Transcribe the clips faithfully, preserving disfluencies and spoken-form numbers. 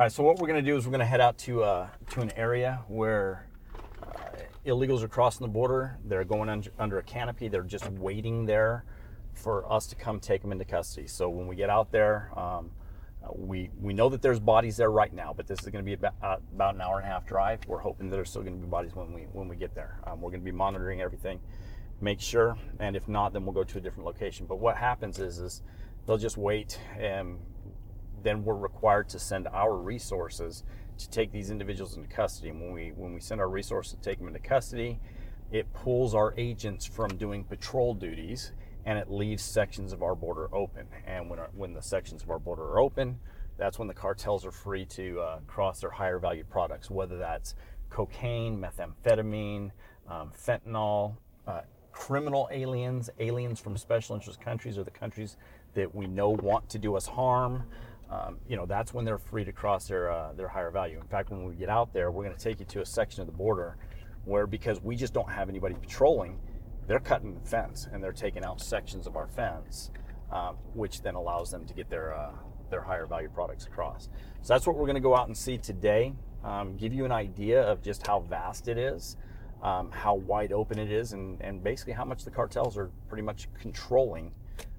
All right, so what we're going to do is we're going to head out to uh, to an area where uh, illegals are crossing the border. They're going under, under a canopy. They're just waiting there for us to come take them into custody. So when we get out there, um, we we know that there's bodies there right now, but this is going to be about, uh, about an hour and a half drive. We're hoping that there's still going to be bodies when we when we get there. Um, we're going to be monitoring everything, make sure, and if not, then we'll go to a different location. But what happens is, is they'll just wait, and then we're required to send our resources to take these individuals into custody. And when we when we send our resources to take them into custody, it pulls our agents from doing patrol duties, and it leaves sections of our border open. And when our, when the sections of our border are open, that's when the cartels are free to uh, cross their higher value products, whether that's cocaine, methamphetamine, um, fentanyl, uh, criminal aliens, aliens from special interest countries or the countries that we know want to do us harm. Um, you know, that's when they're free to cross their uh, their higher value. In fact, when we get out there, we're going to take you to a section of the border where, because we just don't have anybody patrolling, they're cutting the fence and they're taking out sections of our fence, uh, which then allows them to get their uh, their higher value products across. So that's what we're going to go out and see today. Um, give you an idea of just how vast it is, um, how wide open it is, and, and basically how much the cartels are pretty much controlling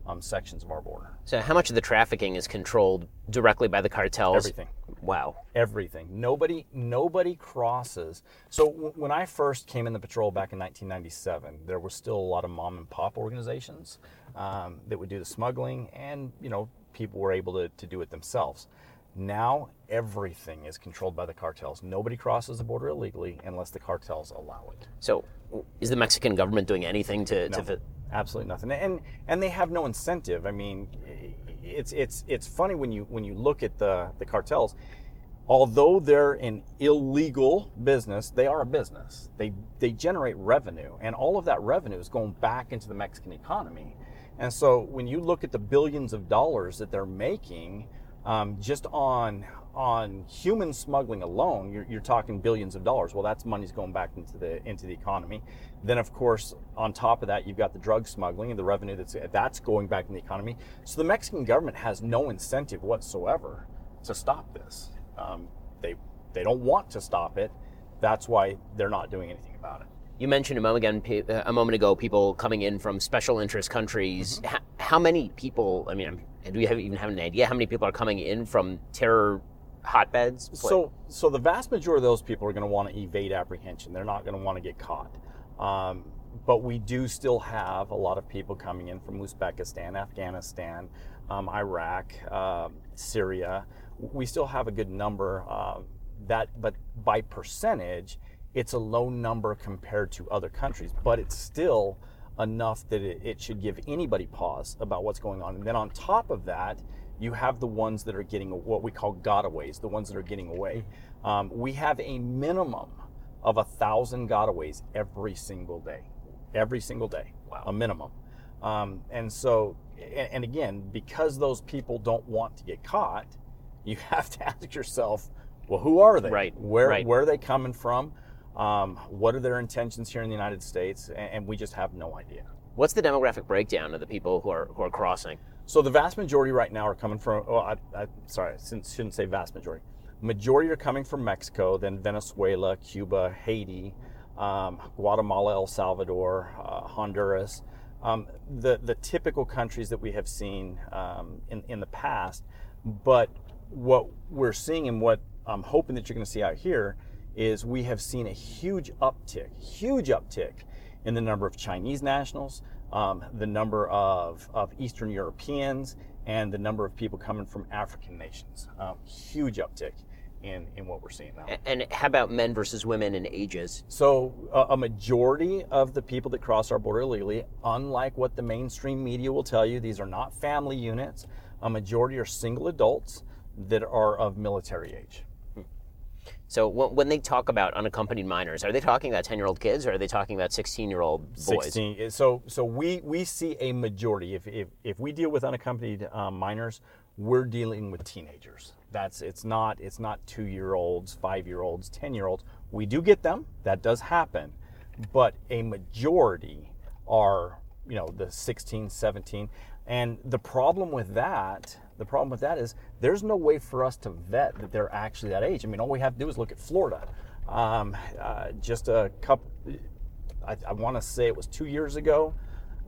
Um, sections of our border. So how much of the trafficking is controlled directly by the cartels? Everything. Wow. Everything. Nobody nobody crosses. So w- when I first came in the patrol back in nineteen ninety-seven, there were still a lot of mom and pop organizations um, that would do the smuggling, and you know, people were able to, to do it themselves. Now everything is controlled by the cartels. Nobody crosses the border illegally unless the cartels allow it. So is the Mexican government doing anything to... No. to fit- Absolutely nothing, and and they have no incentive. I mean, it's it's it's funny when you when you look at the the cartels. Although they're an illegal business, they are a business. They they generate revenue, and all of that revenue is going back into the Mexican economy. And so when you look at the billions of dollars that they're making, um, just on on human smuggling alone, you're, you're talking billions of dollars. Well, that's money's going back into the into the economy. Then, of course, on top of that, you've got the drug smuggling and the revenue that's that's going back in the economy. So the Mexican government has no incentive whatsoever to stop this. Um, they they don't want to stop it. That's why they're not doing anything about it. You mentioned a moment again, a moment ago, people coming in from special interest countries. Mm-hmm. How, how many people? I mean, do we have, even have an idea how many people are coming in from terror hotbeds? Play. So so the vast majority of those people are going to want to evade apprehension. They're not going to want to get caught. Um, but we do still have a lot of people coming in from Uzbekistan, Afghanistan, um, Iraq, uh, Syria. We still have a good number. Uh, that, but by percentage, it's a low number compared to other countries. But it's still enough that it, it should give anybody pause about what's going on. And then on top of that, you have the ones that are getting what we call gotaways, the ones that are getting away. Um, we have a minimum of a thousand gotaways every single day, every single day, wow. A minimum. Um, and so, and again, because those people don't want to get caught, you have to ask yourself, well, who are they? Right. Where right. where are they coming from? Um, what are their intentions here in the United States? And we just have no idea. What's the demographic breakdown of the people who are who are crossing? So the vast majority right now are coming from, well, I, I, sorry, I shouldn't say vast majority. Majority are coming from Mexico, then Venezuela, Cuba, Haiti, um, Guatemala, El Salvador, uh, Honduras. Um, the, the typical countries that we have seen um, in, in the past. But what we're seeing and what I'm hoping that you're going to see out here is we have seen a huge uptick, huge uptick in the number of Chinese nationals, Um, the number of, of Eastern Europeans, and the number of people coming from African nations. Um, huge uptick in, in what we're seeing now. And, and how about men versus women and ages? So uh, a majority of the people that cross our border illegally, unlike what the mainstream media will tell you, these are not family units. A majority are single adults that are of military age. So when they talk about unaccompanied minors, are they talking about ten-year-old kids, or are they talking about sixteen-year-old boys? sixteen. So, so we, we see a majority. If if, if we deal with unaccompanied um, minors, we're dealing with teenagers. That's it's not it's not two-year-olds, five-year-olds, ten-year-olds. We do get them. That does happen, but a majority are you know the sixteen, seventeen, and the problem with that the problem with that is there's no way for us to vet that they're actually that age. I mean, all we have to do is look at Florida. Um, uh, just a couple, I, I want to say it was two years ago,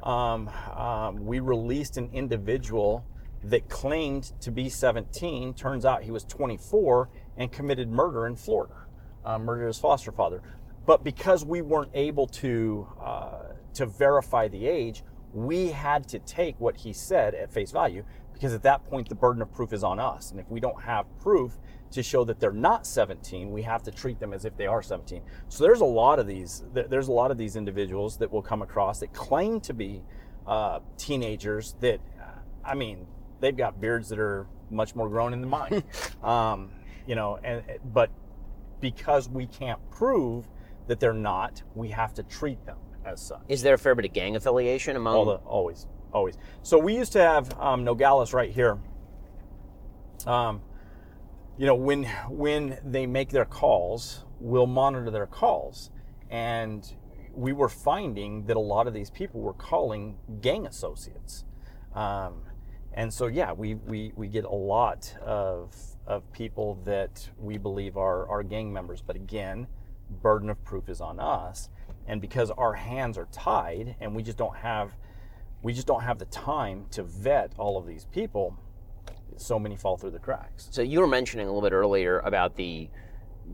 um, um, we released an individual that claimed to be seventeen. Turns out he was twenty-four and committed murder in Florida, uh, murdered his foster father. But because we weren't able to uh, to verify the age, we had to take what he said at face value, because at that point the burden of proof is on us. And if we don't have proof to show that they're not seventeen, we have to treat them as if they are seventeen. So there's a lot of these, there's a lot of these individuals that we'll come across that claim to be uh, teenagers that, I mean, they've got beards that are much more grown than mine, um, you know, and but because we can't prove that they're not, we have to treat them as such. Is there a fair bit of gang affiliation among? All the, always, always. So we used to have um, Nogales right here. Um, you know, when when they make their calls, we'll monitor their calls, and we were finding that a lot of these people were calling gang associates, um, and so yeah, we we we get a lot of of people that we believe are are gang members, but again, burden of proof is on us, and because our hands are tied and we just don't have we just don't have the time to vet all of these people, so many fall through the cracks. So you were mentioning a little bit earlier about the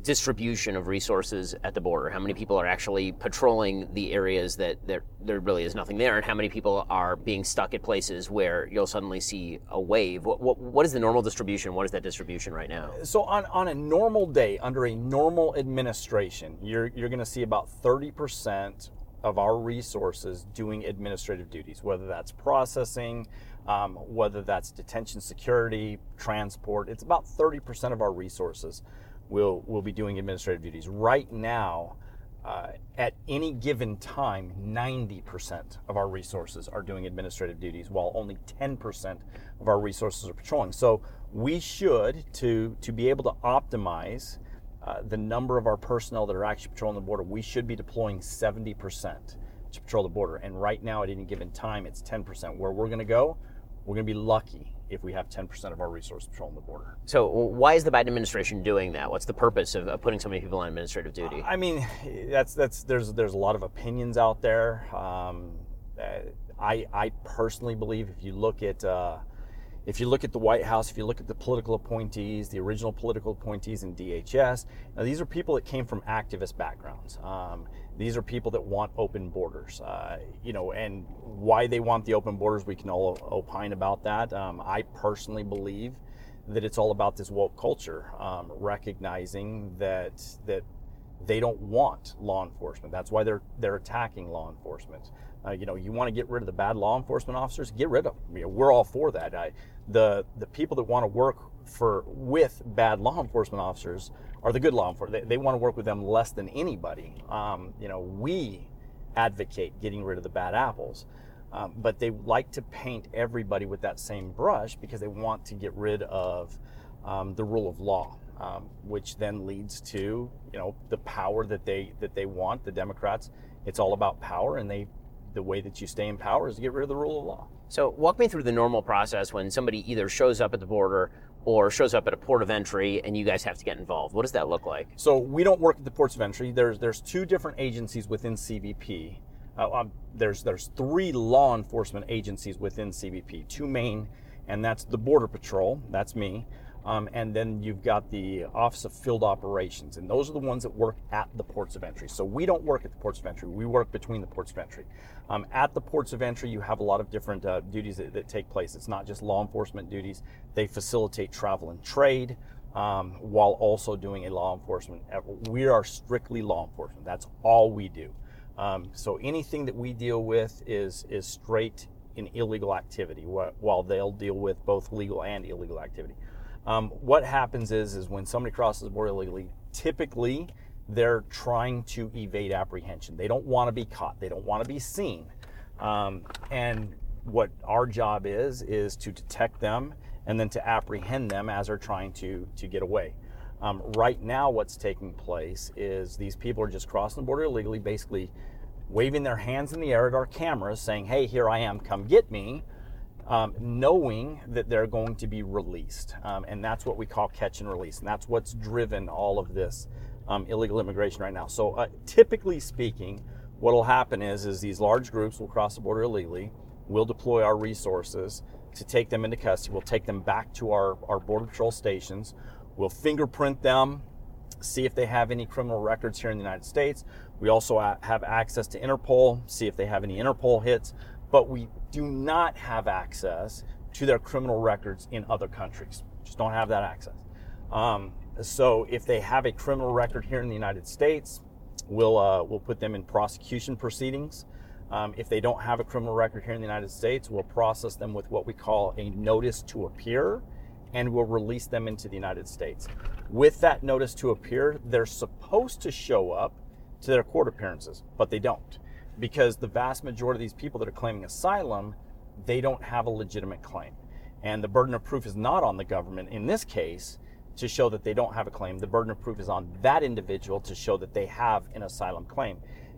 distribution of resources at the border, how many people are actually patrolling the areas that there, there really is nothing there, and how many people are being stuck at places where you'll suddenly see a wave. What what, what is the normal distribution? What is that distribution right now? So on, on a normal day, under a normal administration, you're you're going to see about thirty percent of our resources doing administrative duties, whether that's processing, um, whether that's detention security, transport. It's about thirty percent of our resources We'll, we'll be doing administrative duties. Right now, uh, at any given time, ninety percent of our resources are doing administrative duties, while only ten percent of our resources are patrolling. So we should, to, to be able to optimize uh, the number of our personnel that are actually patrolling the border, we should be deploying seventy percent to patrol the border. And right now, at any given time, it's ten percent. Where we're gonna go, we're gonna be lucky if we have ten percent of our resources patrolling the border. So why is the Biden administration doing that? What's the purpose of, of putting so many people on administrative duty? Uh, I mean, that's that's there's there's a lot of opinions out there. Um, I I personally believe if you look at uh, if you look at the White House, if you look at the political appointees, the original political appointees in D H S, now these are people that came from activist backgrounds. Um, These are people that want open borders, uh, you know, and why they want the open borders, we can all opine about that. Um, I personally believe that it's all about this woke culture, um, recognizing that that they don't want law enforcement. That's why they're they're attacking law enforcement. Uh, you know, you want to get rid of the bad law enforcement officers, get rid of them. You know, we're all for that. I, the the people that want to work for with bad law enforcement officers are the good law enforcement. They, they want to work with them less than anybody. Um, you know, we advocate getting rid of the bad apples, um, but they like to paint everybody with that same brush because they want to get rid of um, the rule of law, um, which then leads to, you know, the power that they that they want. The Democrats, it's all about power, and they the way that you stay in power is to get rid of the rule of law. So walk me through the normal process when somebody either shows up at the border or shows up at a port of entry and you guys have to get involved. What does that look like? So we don't work at the ports of entry. There's there's two different agencies within C B P. Uh, um, there's there's three law enforcement agencies within C B P, two main, and that's the Border Patrol, that's me, um, and then you've got the Office of Field Operations, and those are the ones that work at the ports of entry. So we don't work at the ports of entry, we work between the ports of entry. Um, at the ports of entry, you have a lot of different uh, duties that, that take place. It's not just law enforcement duties. They facilitate travel and trade um, while also doing a law enforcement effort. We are strictly law enforcement. That's all we do. Um, so anything that we deal with is is straight in illegal activity, while they'll deal with both legal and illegal activity. Um, what happens is, is when somebody crosses the border illegally, typically they're trying to evade apprehension. They don't want to be caught. They don't want to be seen. Um, and what our job is, is to detect them and then to apprehend them as they're trying to, to get away. Um, right now, what's taking place is these people are just crossing the border illegally, basically waving their hands in the air at our cameras saying, hey, here I am, come get me. um, knowing that they're going to be released. Um, and that's what we call catch and release. And that's what's driven all of this um, illegal immigration right now. So uh, typically speaking, what will happen is, is these large groups will cross the border illegally. We'll deploy our resources to take them into custody. We'll take them back to our, our Border Patrol stations. We'll fingerprint them, see if they have any criminal records here in the United States. We also have access to Interpol, see if they have any Interpol hits, but we do not have access to their criminal records in other countries. Just don't have that access. Um, so if they have a criminal record here in the United States, we'll uh, we'll put them in prosecution proceedings. Um, if they don't have a criminal record here in the United States, we'll process them with what we call a notice to appear, and we'll release them into the United States. With that notice to appear, they're supposed to show up to their court appearances, but they don't, because the vast majority of these people that are claiming asylum, they don't have a legitimate claim. And the burden of proof is not on the government in this case to show that they don't have a claim. The burden of proof is on that individual to show that they have an asylum claim.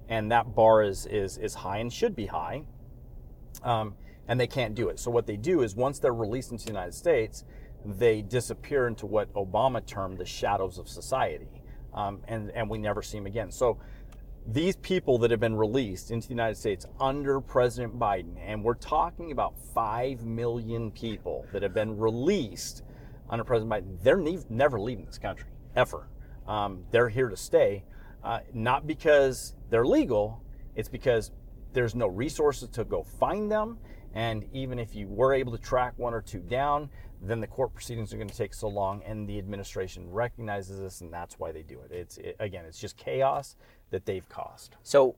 And that bar is is is high and should be high, um, and they can't do it. So what they do is, once they're released into the United States, they disappear into what Obama termed the shadows of society, um, and, and we never see them again. So these people that have been released into the United States under President Biden, and we're talking about five million people that have been released under President Biden, they're ne- never leaving this country, ever. Um, they're here to stay, uh, not because they're legal, it's because there's no resources to go find them. And even if you were able to track one or two down, then the court proceedings are going to take so long, and the administration recognizes this, and that's why they do it. It's it, again, it's just chaos that they've caused. So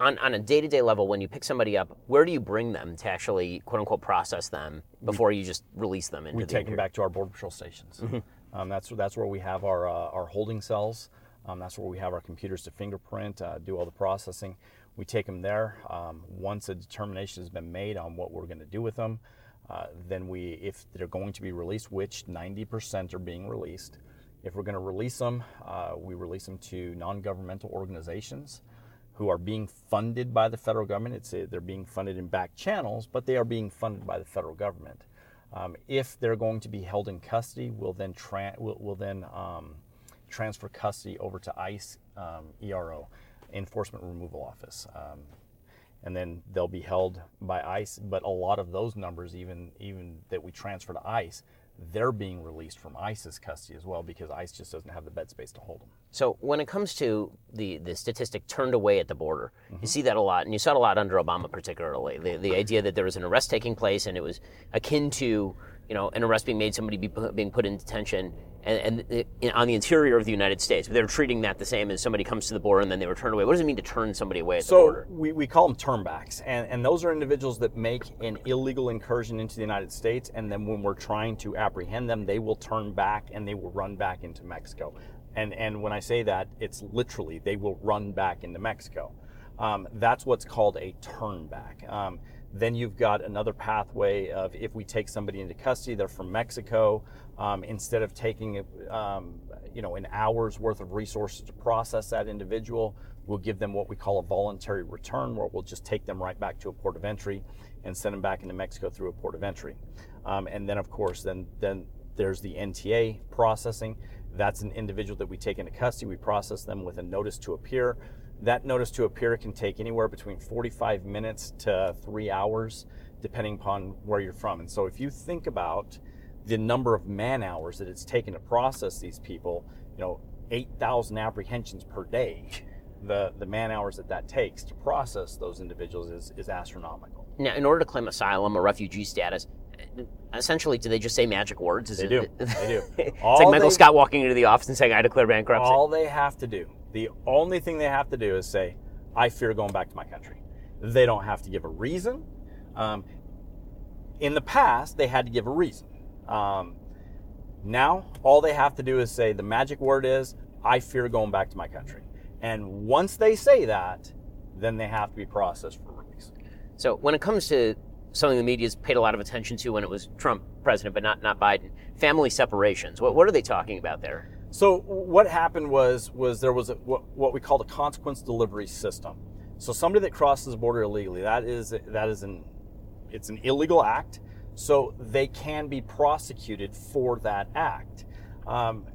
on, on a day-to-day level, when you pick somebody up, where do you bring them to actually, quote-unquote, process them before we, you just release them? into We the take interior? them back to our Border Patrol stations. Mm-hmm. Um, that's, that's where we have our, uh, our holding cells. Um, that's where we have our computers to fingerprint, uh, do all the processing. We take them there. Um, once a determination has been made on what we're going to do with them, uh, then we, if they're going to be released, which ninety percent are being released, if we're going to release them, uh, we release them to non-governmental organizations who are being funded by the federal government. It's a, they're being funded in back channels, but they are being funded by the federal government. Um, if they're going to be held in custody, we'll then tra- we'll, we'll then um, transfer custody over to ICE, um, E R O. Enforcement Removal Office, um, and then they'll be held by ICE. But a lot of those numbers, even even that we transfer to ICE, they're being released from ICE's custody as well, because ICE just doesn't have the bed space to hold them. So when it comes to the, the statistic turned away at the border, mm-hmm. you see that a lot, and you saw it a lot under Obama particularly. The the idea that there was an arrest taking place, and it was akin to, you know, an arrest being made, somebody be, being put in detention, and, and in, on the interior of the United States. But they're treating that the same as somebody comes to the border and then they were turned away. What does it mean to turn somebody away at so the border? So we, we call them turnbacks, and, and those are individuals that make an illegal incursion into the United States, and then when we're trying to apprehend them, they will turn back and they will run back into Mexico. And, and when I say that, it's literally they will run back into Mexico. Um, that's what's called a turnback. Um, Then you've got another pathway of, if we take somebody into custody, they're from Mexico. Um, instead of taking, um, you know, an hour's worth of resources to process that individual, we'll give them what we call a voluntary return, where we'll just take them right back to a port of entry and send them back into Mexico through a port of entry. Um, and then, of course, then then there's the N T A processing. That's an individual that we take into custody. We process them with a notice to appear. That notice to appear can take anywhere between forty-five minutes to three hours, depending upon where you're from. And so if you think about the number of man hours that it's taken to process these people, you know, eight thousand apprehensions per day, the, the man hours that that takes to process those individuals is, is astronomical. Now, in order to claim asylum or refugee status, essentially, do they just say magic words? Is they, it, do. they do. It's all like Michael they, Scott walking into the office and saying, I declare bankruptcy. All they have to do. The only thing they have to do is say, I fear going back to my country. They don't have to give a reason. Um, in the past, they had to give a reason. Um, now, all they have to do is say, the magic word is, I fear going back to my country. And once they say that, then they have to be processed for release. So when it comes to something the media's paid a lot of attention to when it was Trump president, but not, not Biden, family separations, what, what are they talking about there? So what happened was was there was a, what, what we called a consequence delivery system. So somebody that crosses the border illegally, that is that is an it's an illegal act, so they can be prosecuted for that act. Um,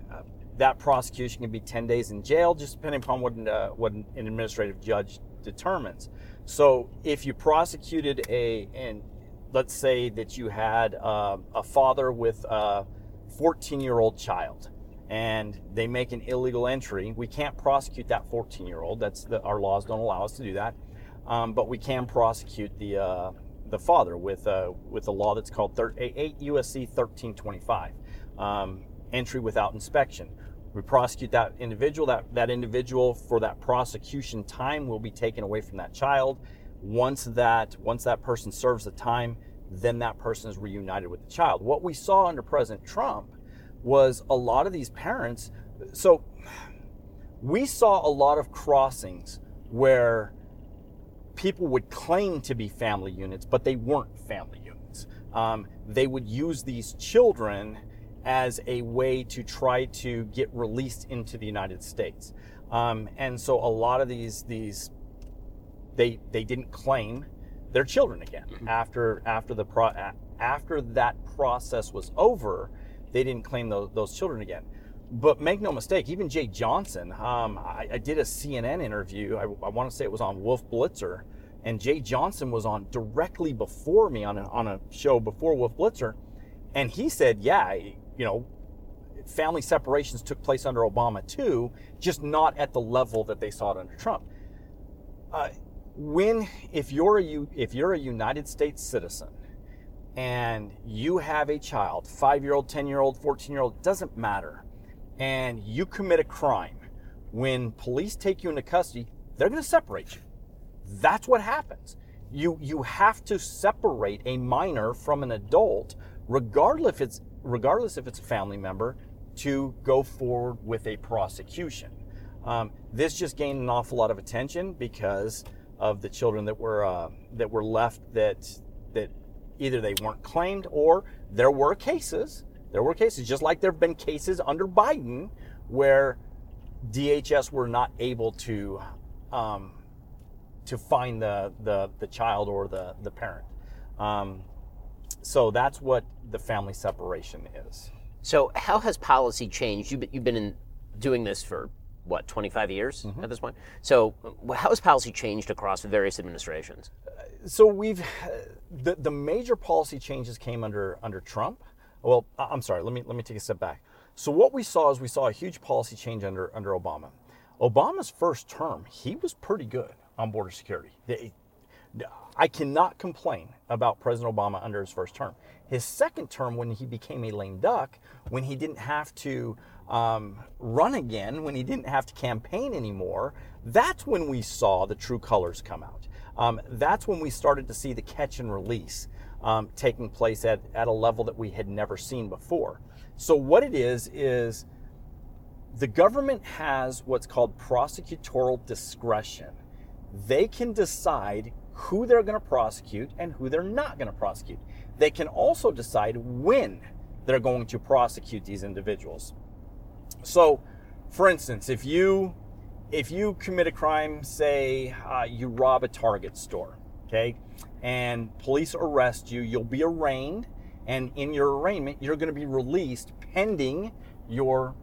that prosecution can be ten days in jail, just depending upon what an, uh, what an administrative judge determines. So if you prosecuted a, and let's say that you had uh, a father with a fourteen-year-old child, and they make an illegal entry, we can't prosecute that fourteen-year-old. That's the, our laws don't allow us to do that. Um, but we can prosecute the uh, the father with uh, with a law that's called eight U S C thirteen twenty-five, um, entry without inspection. We prosecute that individual. That that individual for that prosecution time will be taken away from that child. Once that once that person serves the time, then that person is reunited with the child. What we saw under President Trump was a lot of these parents. So we saw a lot of crossings where people would claim to be family units, but they weren't family units. Um, they would use these children as a way to try to get released into the United States. Um, and so a lot of these, these they they didn't claim their children again. Mm-hmm. After after the pro, after that process was over, they didn't claim those, those children again. But make no mistake, even Jay Johnson, um, I, I did a C N N interview, I, I want to say it was on Wolf Blitzer, and Jay Johnson was on directly before me on a, on a show before Wolf Blitzer, and he said, yeah, you know, family separations took place under Obama too, just not at the level that they saw it under Trump. Uh, when, if you're a, if you're a United States citizen, and you have a child, five-year-old, ten-year-old, fourteen-year-old, doesn't matter, and you commit a crime, when police take you into custody, they're going to separate you. That's what happens. You you have to separate a minor from an adult, regardless if it's regardless if it's a family member, to go forward with a prosecution. Um, this just gained an awful lot of attention because of the children that were uh, that were left that that either they weren't claimed or there were cases. There were cases, just like there have been cases under Biden where D H S were not able to um, to find the, the the child or the the parent. Um, so that's what the family separation is. So how has policy changed? You've been, you've been in, doing this for what, twenty-five years mm-hmm. at this point? So how has policy changed across various administrations? So we've the the major policy changes came under under Trump. Well, I'm sorry, let me let me take a step back. So what we saw is we saw a huge policy change under under Obama. Obama's first term, he was pretty good on border security. They, I cannot complain about President Obama under his first term. His second term, when he became a lame duck, when he didn't have to um, run again, when he didn't have to campaign anymore, that's when we saw the true colors come out. Um, that's when we started to see the catch and release Um, taking place at, at a level that we had never seen before. So what it is, is the government has what's called prosecutorial discretion. They can decide who they're going to prosecute and who they're not going to prosecute. They can also decide when they're going to prosecute these individuals. So, for instance, if you, if you commit a crime, say uh, you rob a Target store, okay, and police arrest you, you'll be arraigned, and in your arraignment, you're going to be released pending your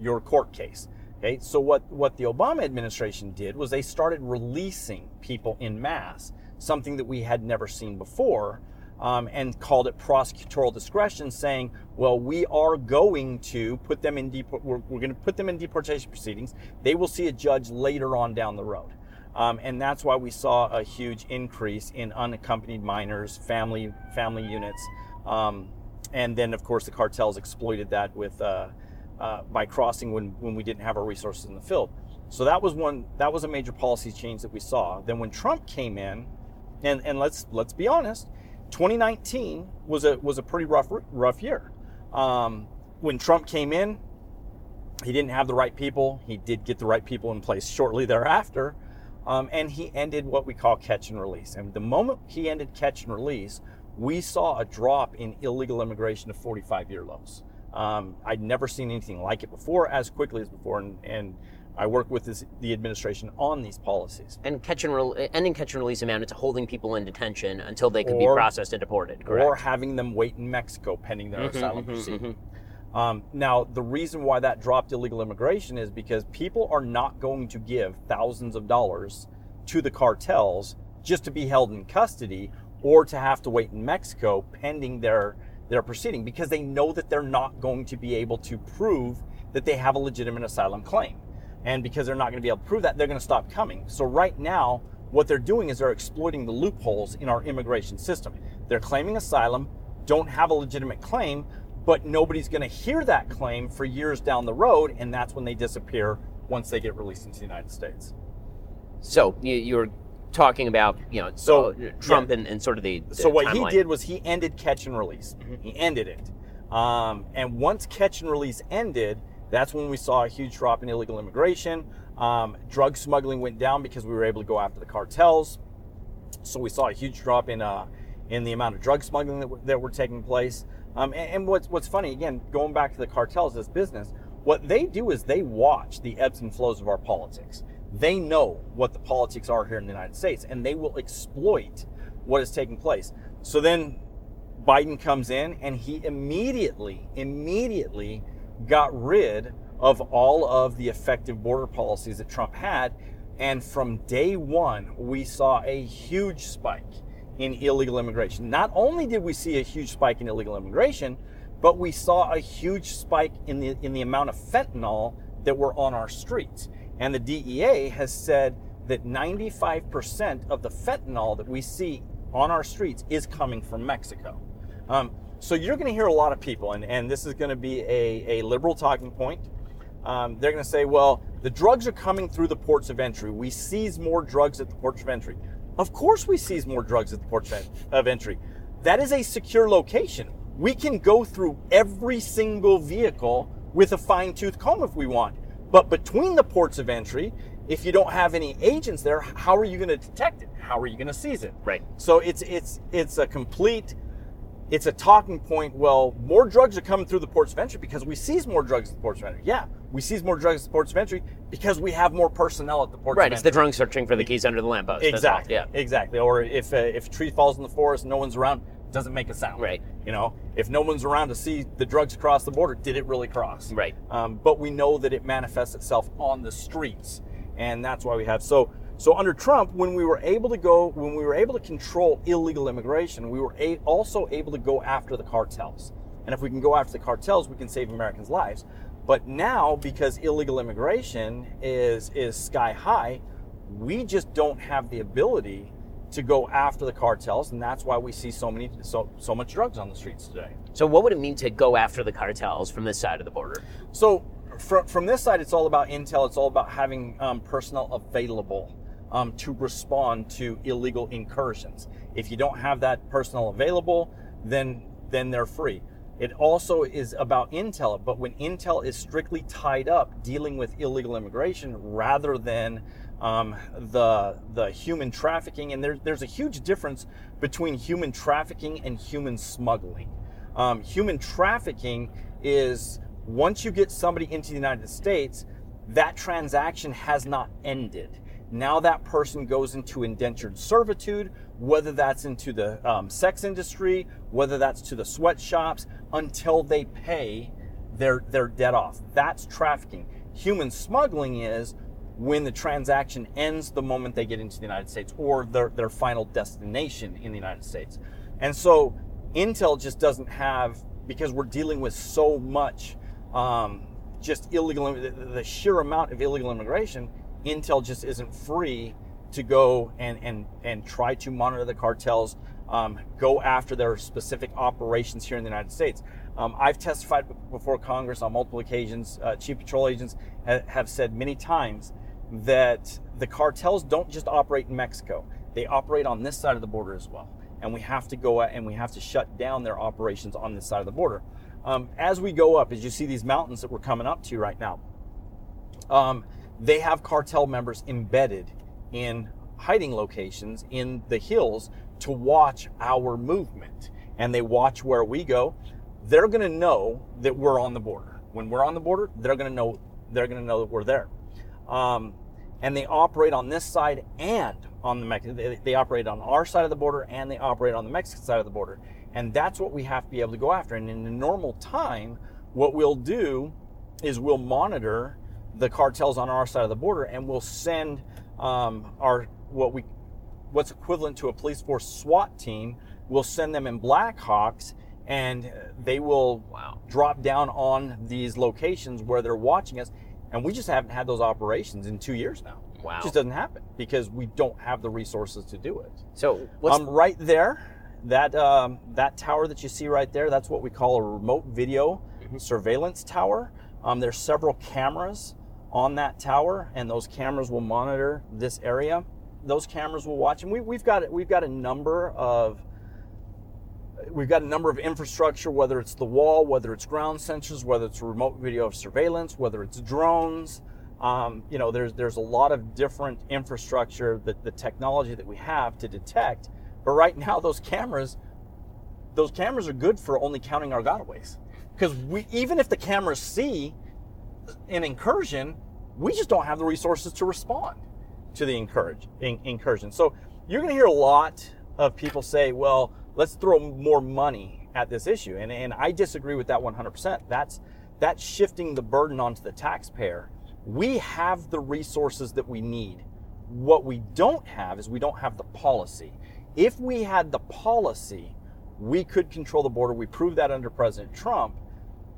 your court case. Okay, so what, what the Obama administration did was they started releasing people en masse, something that we had never seen before, um, and called it prosecutorial discretion, saying, well, we are going to put them in deport- we're, we're going to put them in deportation proceedings. They will see a judge later on down the road. Um, and that's why we saw a huge increase in unaccompanied minors, family family units, um, and then of course the cartels exploited that with uh, uh, by crossing when, when we didn't have our resources in the field. So that was one that was a major policy change that we saw. Then when Trump came in, and, and let's let's be honest, twenty nineteen was a was a pretty rough rough year. Um, when Trump came in, he didn't have the right people. He did get the right people in place shortly thereafter. Um, and he ended what we call catch and release. And the moment he ended catch and release, we saw a drop in illegal immigration to forty-five-year lows. Um, I'd never seen anything like it before, as quickly as before, and, and I work with this, the administration on these policies. And catch and re- ending catch and release amounted to holding people in detention until they could or, be processed and deported, correct? Or having them wait in Mexico pending their mm-hmm, asylum mm-hmm, proceeding. Mm-hmm. Um, now, the reason why that dropped illegal immigration is because people are not going to give thousands of dollars to the cartels just to be held in custody or to have to wait in Mexico pending their their proceeding, because they know that they're not going to be able to prove that they have a legitimate asylum claim. And because they're not going to be able to prove that, they're going to stop coming. So right now, what they're doing is they're exploiting the loopholes in our immigration system. They're claiming asylum, don't have a legitimate claim, but nobody's going to hear that claim for years down the road, and that's when they disappear once they get released into the United States. So you, you're talking about, you know, so Trump yeah. and, and sort of the, the So what timeline. He did was he ended catch and release. Mm-hmm. He ended it. Um, and once catch and release ended, that's when we saw a huge drop in illegal immigration. Um, drug smuggling went down because we were able to go after the cartels. So we saw a huge drop in uh, in the amount of drug smuggling that, w- that were taking place. Um, and, and what's what's funny, again, going back to the cartels, this business, what they do is they watch the ebbs and flows of our politics. They know what the politics are here in the United States, and they will exploit what is taking place. So then Biden comes in, and he immediately, immediately got rid of all of the effective border policies that Trump had. And from day one, we saw a huge spike in illegal immigration. Not only did we see a huge spike in illegal immigration, but we saw a huge spike in the in the amount of fentanyl that were on our streets. And the D E A has said that ninety-five percent of the fentanyl that we see on our streets is coming from Mexico. Um, so you're going to hear a lot of people, and, and this is going to be a, a liberal talking point. Um, they're going to say, well, the drugs are coming through the ports of entry. We seize more drugs at the ports of entry. Of course we seize more drugs at the ports of entry. That is a secure location. We can go through every single vehicle with a fine-tooth comb if we want. But between the ports of entry, if you don't have any agents there, how are you going to detect it? How are you going to seize it? Right. So it's it's it's a complete, it's a talking point. Well, more drugs are coming through the ports of entry because we seize more drugs at the ports of entry. Yeah, we seize more drugs at the ports of entry because we have more personnel at the ports right, of entry. Right, it's the drunk searching for the keys under the lamppost. Exactly, yeah. exactly. Or if, uh, if a tree falls in the forest and no one's around, it doesn't make a sound. Right. You know, if no one's around to see the drugs cross the border, did it really cross? Right. Um, but we know that it manifests itself on the streets, and that's why we have so. So under Trump, when we were able to go, when we were able to control illegal immigration, we were a, also able to go after the cartels. And if we can go after the cartels, we can save Americans' lives. But now, because illegal immigration is is sky high, we just don't have the ability to go after the cartels, and that's why we see so many, so so much drugs on the streets today. So, what would it mean to go after the cartels from this side of the border? So, from from this side, it's all about intel. It's all about having um, personnel available um, to respond to illegal incursions. If you don't have that personnel available, then then they're free. It also is about intel, but when intel is strictly tied up dealing with illegal immigration rather than Um, the the human trafficking, and there, there's a huge difference between human trafficking and human smuggling. Um, human trafficking is once you get somebody into the United States, that transaction has not ended. Now that person goes into indentured servitude, whether that's into the um, sex industry, whether that's to the sweatshops, until they pay their their debt off. That's trafficking. Human smuggling is when the transaction ends the moment they get into the United States or their, their final destination in the United States. And so intel just doesn't have, because we're dealing with so much um, just illegal, the, the sheer amount of illegal immigration, intel just isn't free to go and, and, and try to monitor the cartels, um, go after their specific operations here in the United States. Um, I've testified before Congress on multiple occasions. Uh, Chief Patrol agents ha- have said many times that the cartels don't just operate in Mexico. They operate on this side of the border as well. And we have to go out and we have to shut down their operations on this side of the border. Um, as we go up, as you see these mountains that we're coming up to right now, um, they have cartel members embedded in hiding locations in the hills to watch our movement. And they watch where we go. they're going to know that we're on the border. When we're on the border, they're going to know they're going to know that we're there. Um, and they operate on this side and on the Mexican. They, they operate on our side of the border and they operate on the Mexican side of the border. And that's what we have to be able to go after. And in a normal time, what we'll do is we'll monitor the cartels on our side of the border, and we'll send um, our what we what's equivalent to a police force SWAT team. We'll send them in Blackhawks, and they will wow. drop down on these locations where they're watching us. And we just haven't had those operations in two years now. Wow. It just doesn't happen because we don't have the resources to do it. So what's um, right there, that um, that tower that you see right there, that's what we call a remote video mm-hmm. surveillance tower. Um, there's several cameras on that tower, and those cameras will monitor this area. Those cameras will watch, and we, we've got we've got a number of we've got a number of infrastructure, whether it's the wall, whether it's ground sensors, whether it's remote video surveillance, whether it's drones. Um, you know, there's there's a lot of different infrastructure that the technology that we have to detect. But right now, those cameras, those cameras are good for only counting our gotaways, because we even if the cameras see an incursion, we just don't have the resources to respond to the incursion. So you're going to hear a lot of people say, well, let's throw more money at this issue. And, and I disagree with that one hundred percent. That's, that's shifting the burden onto the taxpayer. We have the resources that we need. What we don't have is we don't have the policy. If we had the policy, we could control the border. We proved that under President Trump.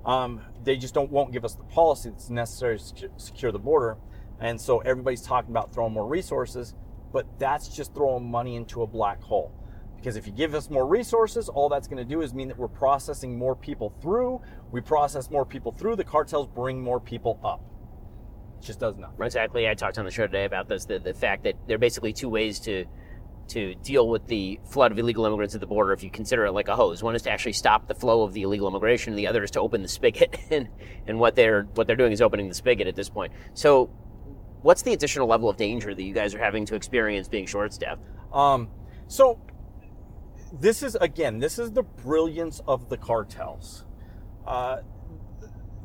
Um, they just don't won't give us the policy that's necessary to secure the border. And so everybody's talking about throwing more resources, but that's just throwing money into a black hole. Because if you give us more resources, all that's going to do is mean that we're processing more people through. We process more people through. The cartels bring more people up. It just does nothing. Exactly. I talked on the show today about this, the, the fact that there are basically two ways to to deal with the flood of illegal immigrants at the border, if you consider it like a hose. One is to actually stop the flow of the illegal immigration, and the other is to open the spigot. and and what they're what they're doing is opening the spigot at this point. So what's the additional level of danger that you guys are having to experience being short-staffed? Um, so this is, again, this is the brilliance of the cartels. Uh,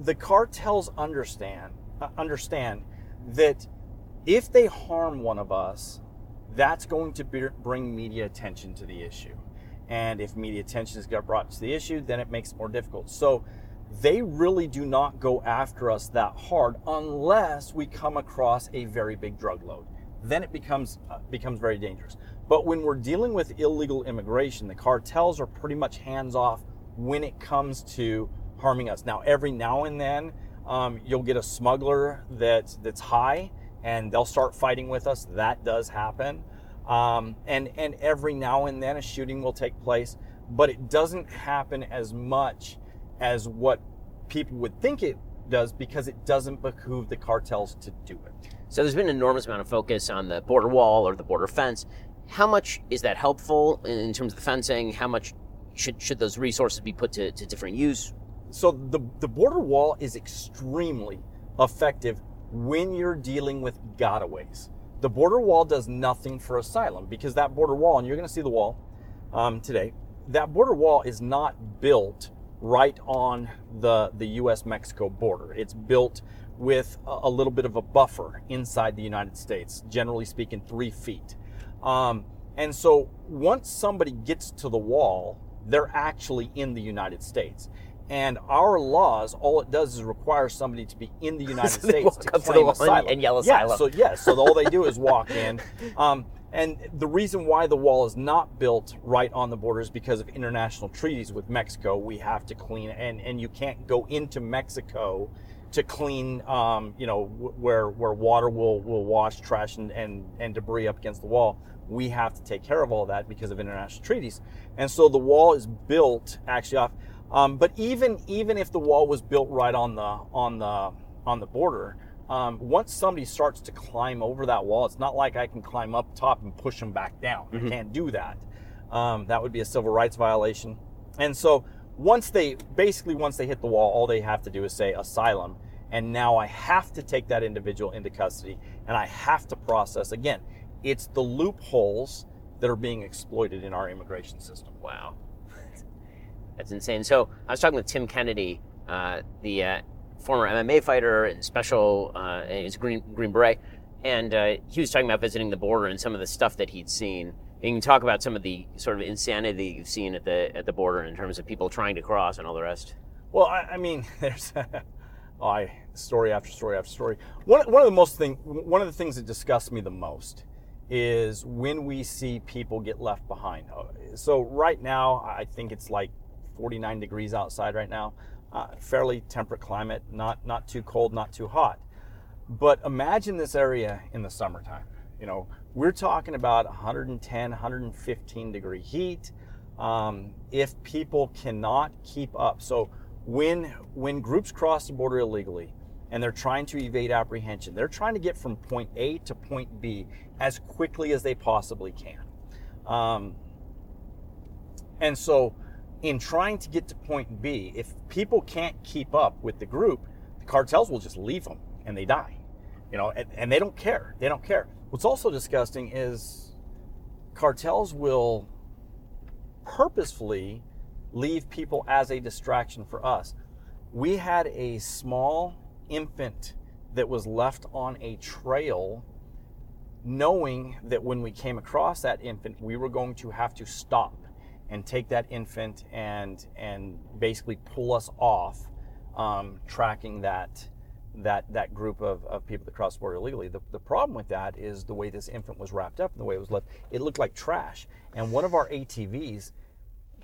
the cartels understand uh, understand that if they harm one of us, that's going to be, bring media attention to the issue. And if media attention is got brought to the issue, then it makes it more difficult. So they really do not go after us that hard unless we come across a very big drug load. Then it becomes uh, becomes very dangerous. But when we're dealing with illegal immigration, the cartels are pretty much hands off when it comes to harming us. Now, every now and then, um, you'll get a smuggler that that's high, and they'll start fighting with us. That does happen. Um, and, and every now and then a shooting will take place, but it doesn't happen as much as what people would think it does, because it doesn't behoove the cartels to do it. So there's been an enormous amount of focus on the border wall or the border fence. How much is that helpful in terms of the fencing? How much should should those resources be put to, to different use? So the, the border wall is extremely effective when you're dealing with gotaways. The border wall does nothing for asylum, because that border wall, and you're going to see the wall um, today, that border wall is not built right on the, the U S Mexico border. It's built with a, a little bit of a buffer inside the United States, generally speaking, three feet. Um, and so once somebody gets to the wall, they're actually in the United States. And our laws, all it does is require somebody to be in the United so States to claim asylum. And yell asylum. Yeah, so yes, so all they do is walk in. Um, and the reason why the wall is not built right on the border is because of international treaties with Mexico. We have to clean, and, and you can't go into Mexico to clean, um, you know, where where water will, will wash trash and, and, and debris up against the wall. We have to take care of all that because of international treaties. And so the wall is built actually off. Um, but even even if the wall was built right on the on the on the border, um, once somebody starts to climb over that wall, it's not like I can climb up top and push them back down. Mm-hmm. I can't do that. Um, that would be a civil rights violation. And so once they basically once they hit the wall, all they have to do is say asylum. And now I have to take that individual into custody, and I have to process again. It's the loopholes that are being exploited in our immigration system. Wow. That's insane. So I was talking with Tim Kennedy, uh, the uh, former M M A fighter and special, uh, he's a Green, Green Beret, and uh, he was talking about visiting the border and some of the stuff that he'd seen. And you can talk about some of the sort of insanity that you've seen at the at the border in terms of people trying to cross and all the rest. Well, I, I mean, there's oh, I, story after story after story. One one of the most thing one of the things that disgusts me the most is when we see people get left behind. So right now, I think it's like forty-nine degrees outside right now. Uh, fairly temperate climate, not not too cold, not too hot. But imagine this area in the summertime. You know, we're talking about one ten, one fifteen degree heat. Um, if people cannot keep up, so when when groups cross the border illegally and they're trying to evade apprehension, they're trying to get from point A to point B as quickly as they possibly can. Um, and so, in trying to get to point B, if people can't keep up with the group, the cartels will just leave them and they die. You know, and, and they don't care. They don't care. What's also disgusting is cartels will purposefully leave people as a distraction for us. We had a small infant that was left on a trail, knowing that when we came across that infant, we were going to have to stop and take that infant and and basically pull us off, um, tracking that that that group of, of people that cross the border illegally. The, the problem with that is the way this infant was wrapped up and the way it was left, it looked like trash. And one of our A T Vs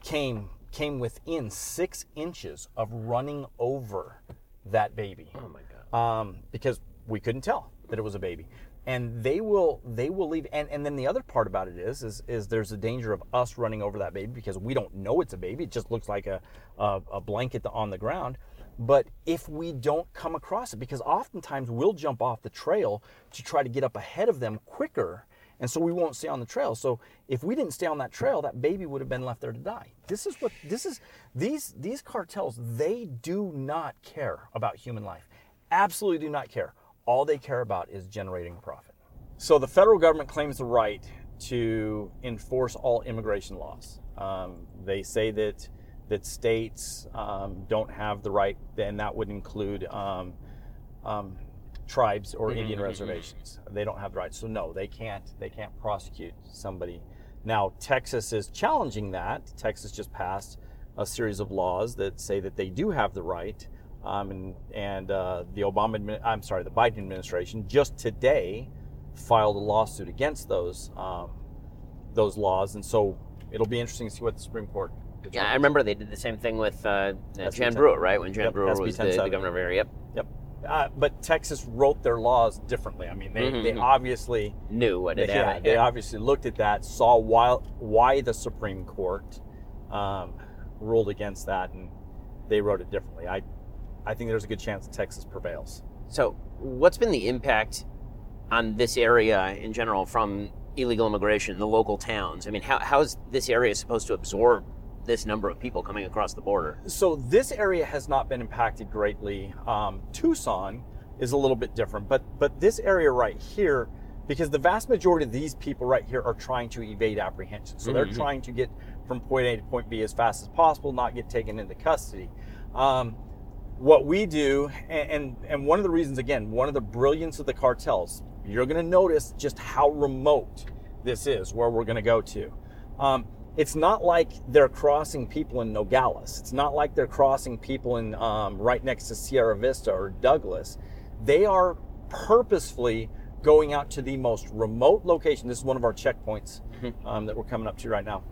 came came within six inches of running over that baby. Oh my God. Um, because we couldn't tell that it was a baby. And they will they will leave. And, and then the other part about it is, is is there's a danger of us running over that baby because we don't know it's a baby. It just looks like a, a, a blanket on the ground. But if we don't come across it, because oftentimes we'll jump off the trail to try to get up ahead of them quicker, and so we won't stay on the trail. So if we didn't stay on that trail, that baby would have been left there to die. This is what this is. These these cartels, they do not care about human life. Absolutely do not care. All they care about is generating profit. So the federal government claims the right to enforce all immigration laws. Um, they say that that states um, don't have the right, and that would include um, um, tribes or Indian mm-hmm. reservations. They don't have the right, so no, they can't. They can't prosecute somebody. Now Texas is challenging that. Texas just passed a series of laws that say that they do have the right, um, and and uh, the Obama, I'm sorry, the Biden administration just today filed a lawsuit against those um, those laws, and so it'll be interesting to see what the Supreme Court. Yeah, I remember they did the same thing with uh, Jan Brewer, right? When Jan yep, Brewer was the, the governor of area. Yep. Yep. Uh, but Texas wrote their laws differently. I mean, they, mm-hmm. they obviously knew what it they, had. Yeah, they obviously looked at that, saw why why the Supreme Court um, ruled against that, and they wrote it differently. I I think there's a good chance Texas prevails. So, what's been the impact on this area in general from illegal immigration, the local towns? I mean, how how is this area supposed to absorb this number of people coming across the border? So this area has not been impacted greatly. Um, Tucson is a little bit different, but but this area right here, because the vast majority of these people right here are trying to evade apprehension. So mm-hmm. they're trying to get from point A to point B as fast as possible, not get taken into custody. Um, what we do, and, and, and one of the reasons, again, one of the brilliance of the cartels, you're gonna notice just how remote this is, where we're gonna go to. Um, It's not like they're crossing people in Nogales. It's not like they're crossing people in um, right next to Sierra Vista or Douglas. They are purposefully going out to the most remote location. This is one of our checkpoints um, that we're coming up to right now.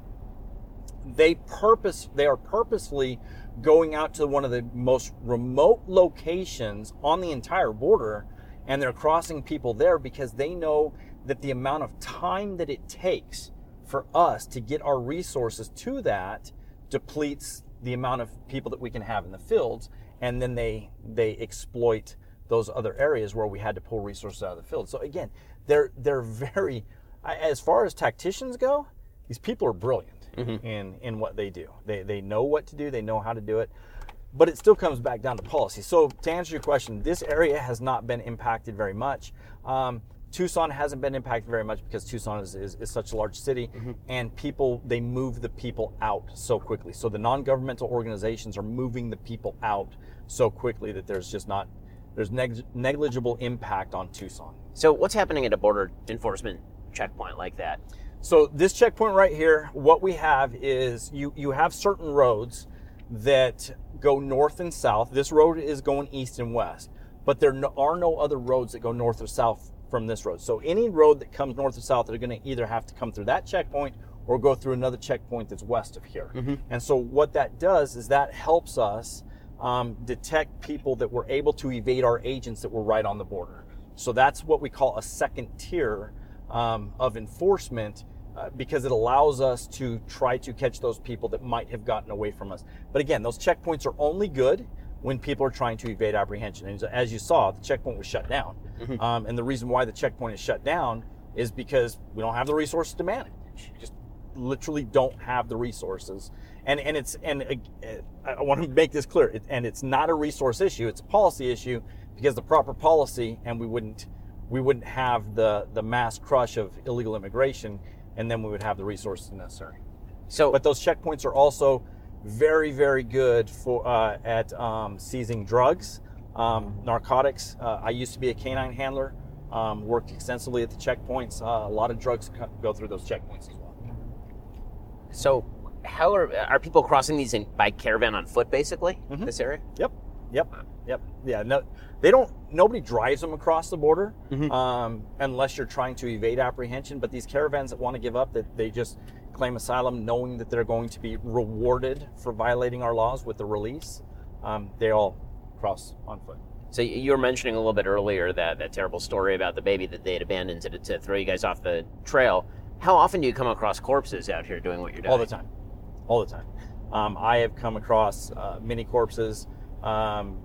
They purpose. They are purposefully going out to one of the most remote locations on the entire border, and they're crossing people there because they know that the amount of time that it takes for us to get our resources to that depletes the amount of people that we can have in the fields, and then they they exploit those other areas where we had to pull resources out of the field. So again, they're they're very, as far as tacticians go, these people are brilliant mm-hmm. in in what they do. They they know what to do. They know how to do it. but it still comes back down to policy. So to answer your question, this area has not been impacted very much. Um, Tucson hasn't been impacted very much because Tucson is, is, is such a large city, mm-hmm. and people, they move the people out so quickly. So the non-governmental organizations are moving the people out so quickly that there's just not, there's neg- negligible impact on Tucson. So what's happening at a border enforcement checkpoint like that? So this checkpoint right here, what we have is you, you have certain roads that go north and south. This road is going east and west, but there no, are no other roads that go north or south from this road. So any road that comes north or south, they're going to either have to come through that checkpoint or go through another checkpoint that's west of here. Mm-hmm. And so what that does is that helps us um, detect people that were able to evade our agents that were right on the border. So that's what we call a second tier um, of enforcement, uh, because it allows us to try to catch those people that might have gotten away from us. But again, those checkpoints are only good when people are trying to evade apprehension. And as you saw, the checkpoint was shut down. Mm-hmm. Um, and the reason why the checkpoint is shut down is because we don't have the resources to manage. We just literally don't have the resources. And and it's and uh, I want to make this clear. It, and it's not a resource issue. It's a policy issue, because the proper policy, and we wouldn't we wouldn't have the, the mass crush of illegal immigration, and then we would have the resources necessary. So, but those checkpoints are also very, very good for uh, at um, seizing drugs, um, narcotics. Uh, I used to be a canine handler, um, worked extensively at the checkpoints. Uh, a lot of drugs go through those checkpoints as well. So how are, are people crossing these in, by caravan on foot, basically, mm-hmm. this area? Yep, yep, yep. Yeah, no, they don't. Nobody drives them across the border, mm-hmm. um, unless you're trying to evade apprehension. But these caravans that want to give up, that they just claim asylum knowing that they're going to be rewarded for violating our laws with the release, um, they all cross on foot. So you were mentioning a little bit earlier that, that terrible story about the baby that they had abandoned to, to throw you guys off the trail. How often do you come across corpses out here doing what you're doing? All the time. All the time. Um, I have come across uh, many corpses. Um,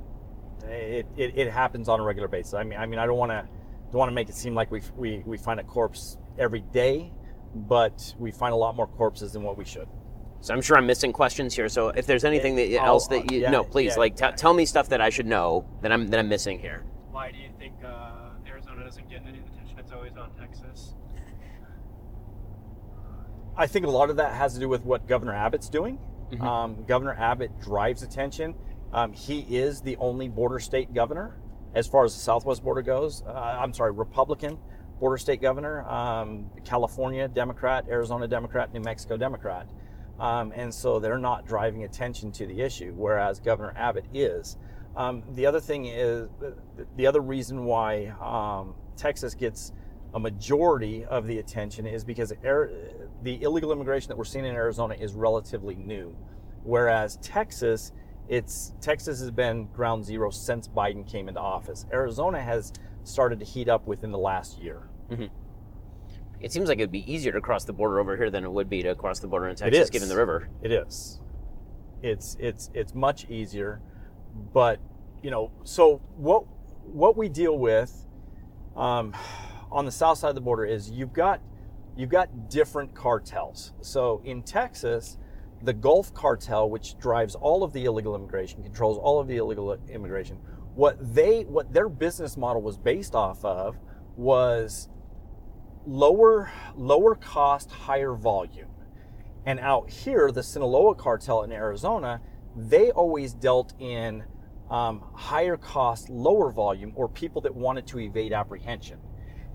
it, it, it happens on a regular basis. I mean, I mean, I don't want to don't want to make it seem like we we we find a corpse every day, but we find a lot more corpses than what we should. So I'm sure I'm missing questions here. So if there's anything that, oh, else that you yeah, no, please yeah, like t- yeah. tell me stuff that I should know that I'm that I'm missing here. Why do you think uh, Arizona doesn't get any attention? It's always on Texas. I think a lot of that has to do with what Governor Abbott's doing. Mm-hmm. Um, Governor Abbott drives attention. Um, he is the only border state governor, as far as the Southwest border goes. Uh, I'm sorry, Republican border state governor, um, California Democrat, Arizona Democrat, New Mexico Democrat. Um, and so they're not driving attention to the issue, whereas Governor Abbott is. Um, the other thing is, the other reason why um, Texas gets a majority of the attention is because air, the illegal immigration that we're seeing in Arizona is relatively new. Whereas Texas, it's Texas has been ground zero since Biden came into office. Arizona has started to heat up within the last year. Mm-hmm. It seems like it would be easier to cross the border over here than it would be to cross the border in Texas, given the river. It is. It's it's it's much easier, but you know. So what what we deal with um, on the south side of the border is you've got you've got different cartels. So in Texas, the Gulf cartel, which drives all of the illegal immigration, controls all of the illegal immigration. What they, what their business model was based off of was lower, lower cost, higher volume. And out here, the Sinaloa cartel in Arizona, they always dealt in um, higher cost, lower volume, or people that wanted to evade apprehension.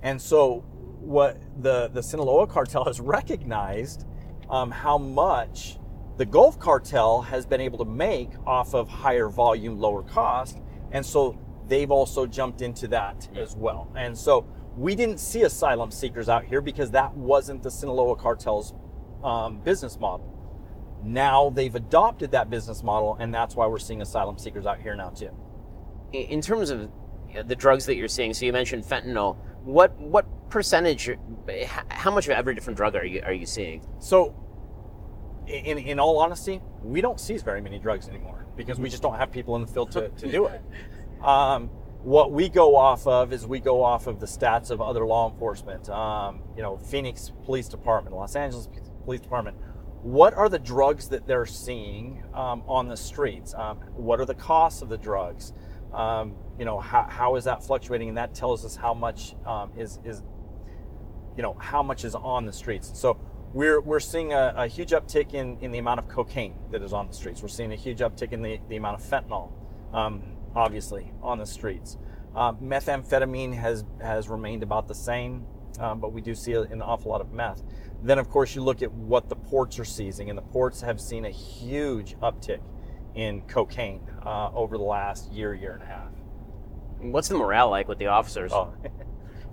And so what the, the Sinaloa cartel has recognized um, how much the Gulf cartel has been able to make off of higher volume, lower cost. And so they've also jumped into that as well. And so we didn't see asylum seekers out here because that wasn't the Sinaloa cartel's um, business model. Now they've adopted that business model, and that's why we're seeing asylum seekers out here now too. In terms of the drugs that you're seeing, so you mentioned fentanyl. What what percentage, how much of every different drug are you are you seeing? So in in all honesty, we don't seize very many drugs anymore, because we just don't have people in the field to, to do it. Um, what we go off of is we go off of the stats of other law enforcement. Um, you know, Phoenix Police Department, Los Angeles Police Department, what are the drugs that they're seeing um, on the streets? Um, what are the costs of the drugs? Um, you know, how, how is that fluctuating? And that tells us how much um, is, is, you know, how much is on the streets. So we're we're seeing a, a huge uptick in, in the amount of cocaine that is on the streets. We're seeing a huge uptick in the, the amount of fentanyl, um, obviously, on the streets. Uh, methamphetamine has, has remained about the same, um, but we do see an awful lot of meth. Then, of course, you look at what the ports are seizing, and the ports have seen a huge uptick in cocaine uh, over the last year, year and a half. What's the morale like with the officers? Oh,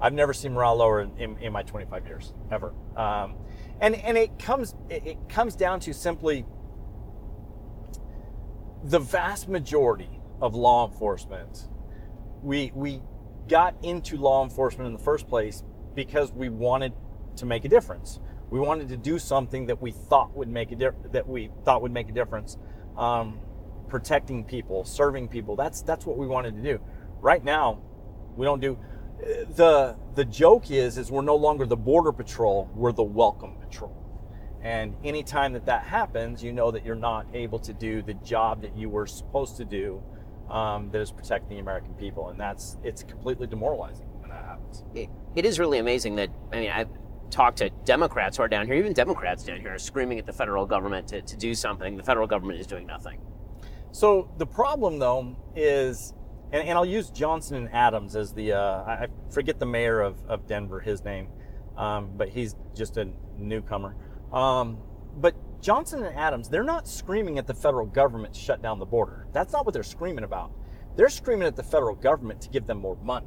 I've never seen morale lower in, in, in my twenty-five years, ever. Um, and and it comes it comes down to simply the vast majority of law enforcement. We we got into law enforcement in the first place because we wanted to make a difference. We wanted to do something that we thought would make a di- that we thought would make a difference, um, protecting people, serving people. That's that's what we wanted to do. Right now, we don't do. The the joke is is we're no longer the Border Patrol. We're the Welcome Patrol. And anytime that that happens, you know that you're not able to do the job that you were supposed to do, um, that is protecting the American people. And that's it's completely demoralizing when that happens. It, it is really amazing that I mean I. talk to Democrats who are down here, even Democrats down here are screaming at the federal government to, to do something. The federal government is doing nothing. So the problem, though, is, and, and I'll use Johnson and Adams as the, uh, I forget the mayor of, of Denver, his name, um, but he's just a newcomer. Um, but Johnson and Adams, they're not screaming at the federal government to shut down the border. That's not what they're screaming about. They're screaming at the federal government to give them more money.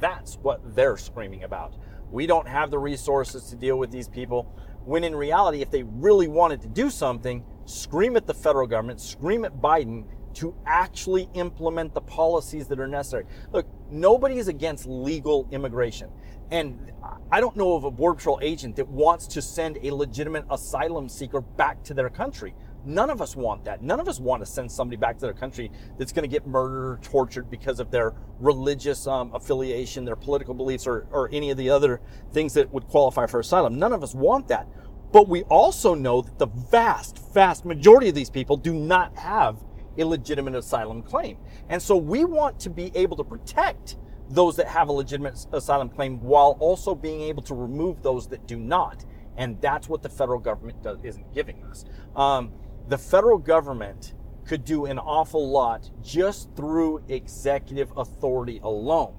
That's what they're screaming about. We don't have the resources to deal with these people. When in reality, if they really wanted to do something, scream at the federal government, scream at Biden to actually implement the policies that are necessary. Look, nobody is against legal immigration. And I don't know of a Border Patrol agent that wants to send a legitimate asylum seeker back to their country. None of us want that. None of us want to send somebody back to their country that's going to get murdered or tortured because of their religious um, affiliation, their political beliefs, or, or any of the other things that would qualify for asylum. None of us want that. But we also know that the vast, vast majority of these people do not have a legitimate asylum claim. And so we want to be able to protect those that have a legitimate asylum claim while also being able to remove those that do not. And that's what the federal government does, isn't giving us. Um, The federal government could do an awful lot just through executive authority alone,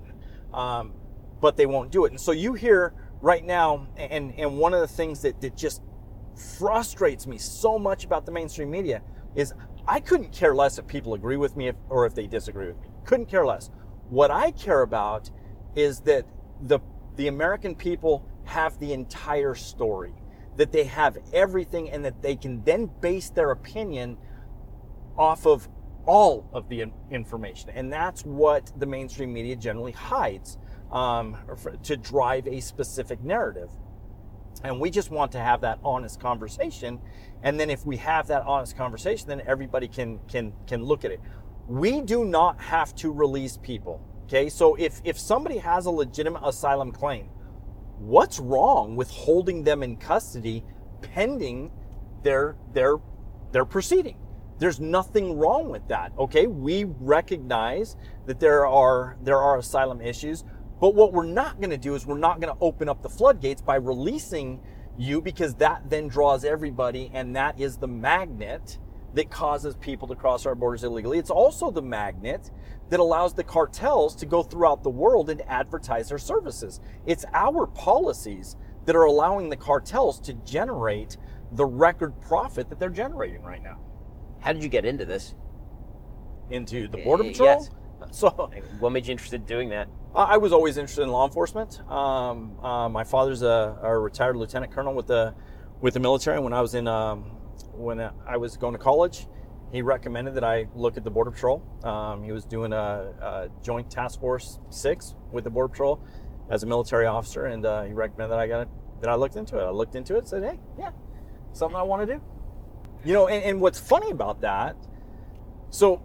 um, but they won't do it. And so you hear right now, and, and one of the things that, that just frustrates me so much about the mainstream media is I couldn't care less if people agree with me if, or if they disagree with me. Couldn't care less. What I care about is that the the American people have the entire story, that they have everything, and that they can then base their opinion off of all of the information. And that's what the mainstream media generally hides, um, to drive a specific narrative. And we just want to have that honest conversation. And then if we have that honest conversation, then everybody can can can look at it. We do not have to release people, okay? So if, if somebody has a legitimate asylum claim, what's wrong with holding them in custody pending their their their proceeding? There's nothing wrong with that. Okay, we recognize that there are there are asylum issues, but what we're not going to do is we're not going to open up the floodgates by releasing you, because that then draws everybody, and that is the magnet that causes people to cross our borders illegally. It's also the magnet that allows the cartels to go throughout the world and advertise their services. It's our policies that are allowing the cartels to generate the record profit that they're generating right now. How did you get into this? Into the Border Patrol? Yes. So, what made you interested in doing that? I was always interested in law enforcement. Um, uh, my father's a, a retired lieutenant colonel with the with the military. When I was in um, when I was going to college, he recommended that I look at the Border Patrol. Um, he was doing a, a Joint Task Force six with the Border Patrol as a military officer, and uh, he recommended that I got it, that I looked into it. I looked into it, said, "Hey, yeah, something I want to do." You know, and, and what's funny about that? So,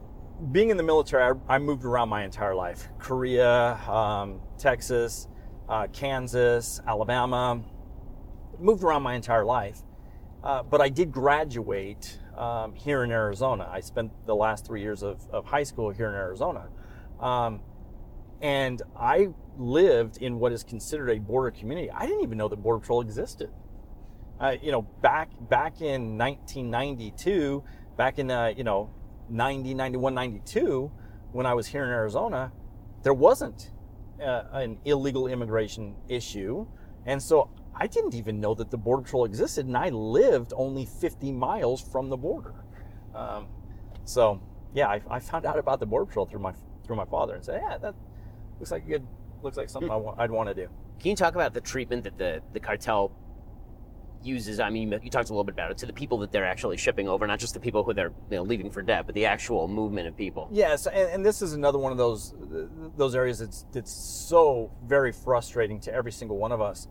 being in the military, I, I moved around my entire life: Korea, um, Texas, uh, Kansas, Alabama. Moved around my entire life. Uh, but I did graduate um, here in Arizona. I spent the last three years of, of high school here in Arizona. Um, and I lived in what is considered a border community. I didn't even know that Border Patrol existed. Uh, you know, back back in nineteen ninety-two, back in, uh, you know, ninety, ninety-one, ninety-two, when I was here in Arizona, there wasn't uh, an illegal immigration issue. And so I didn't even know that the Border Patrol existed, and I lived only fifty miles from the border. Um, so, yeah, I, I found out about the Border Patrol through my through my father, and said, yeah, that looks like good, looks like something I wa- I'd want to do. Can you talk about the treatment that the, the cartel uses? I mean, you talked a little bit about it, to the people that they're actually shipping over, not just the people who they're, you know, leaving for debt, but the actual movement of people. Yes, and, and this is another one of those those areas that's that's so very frustrating to every single one of us.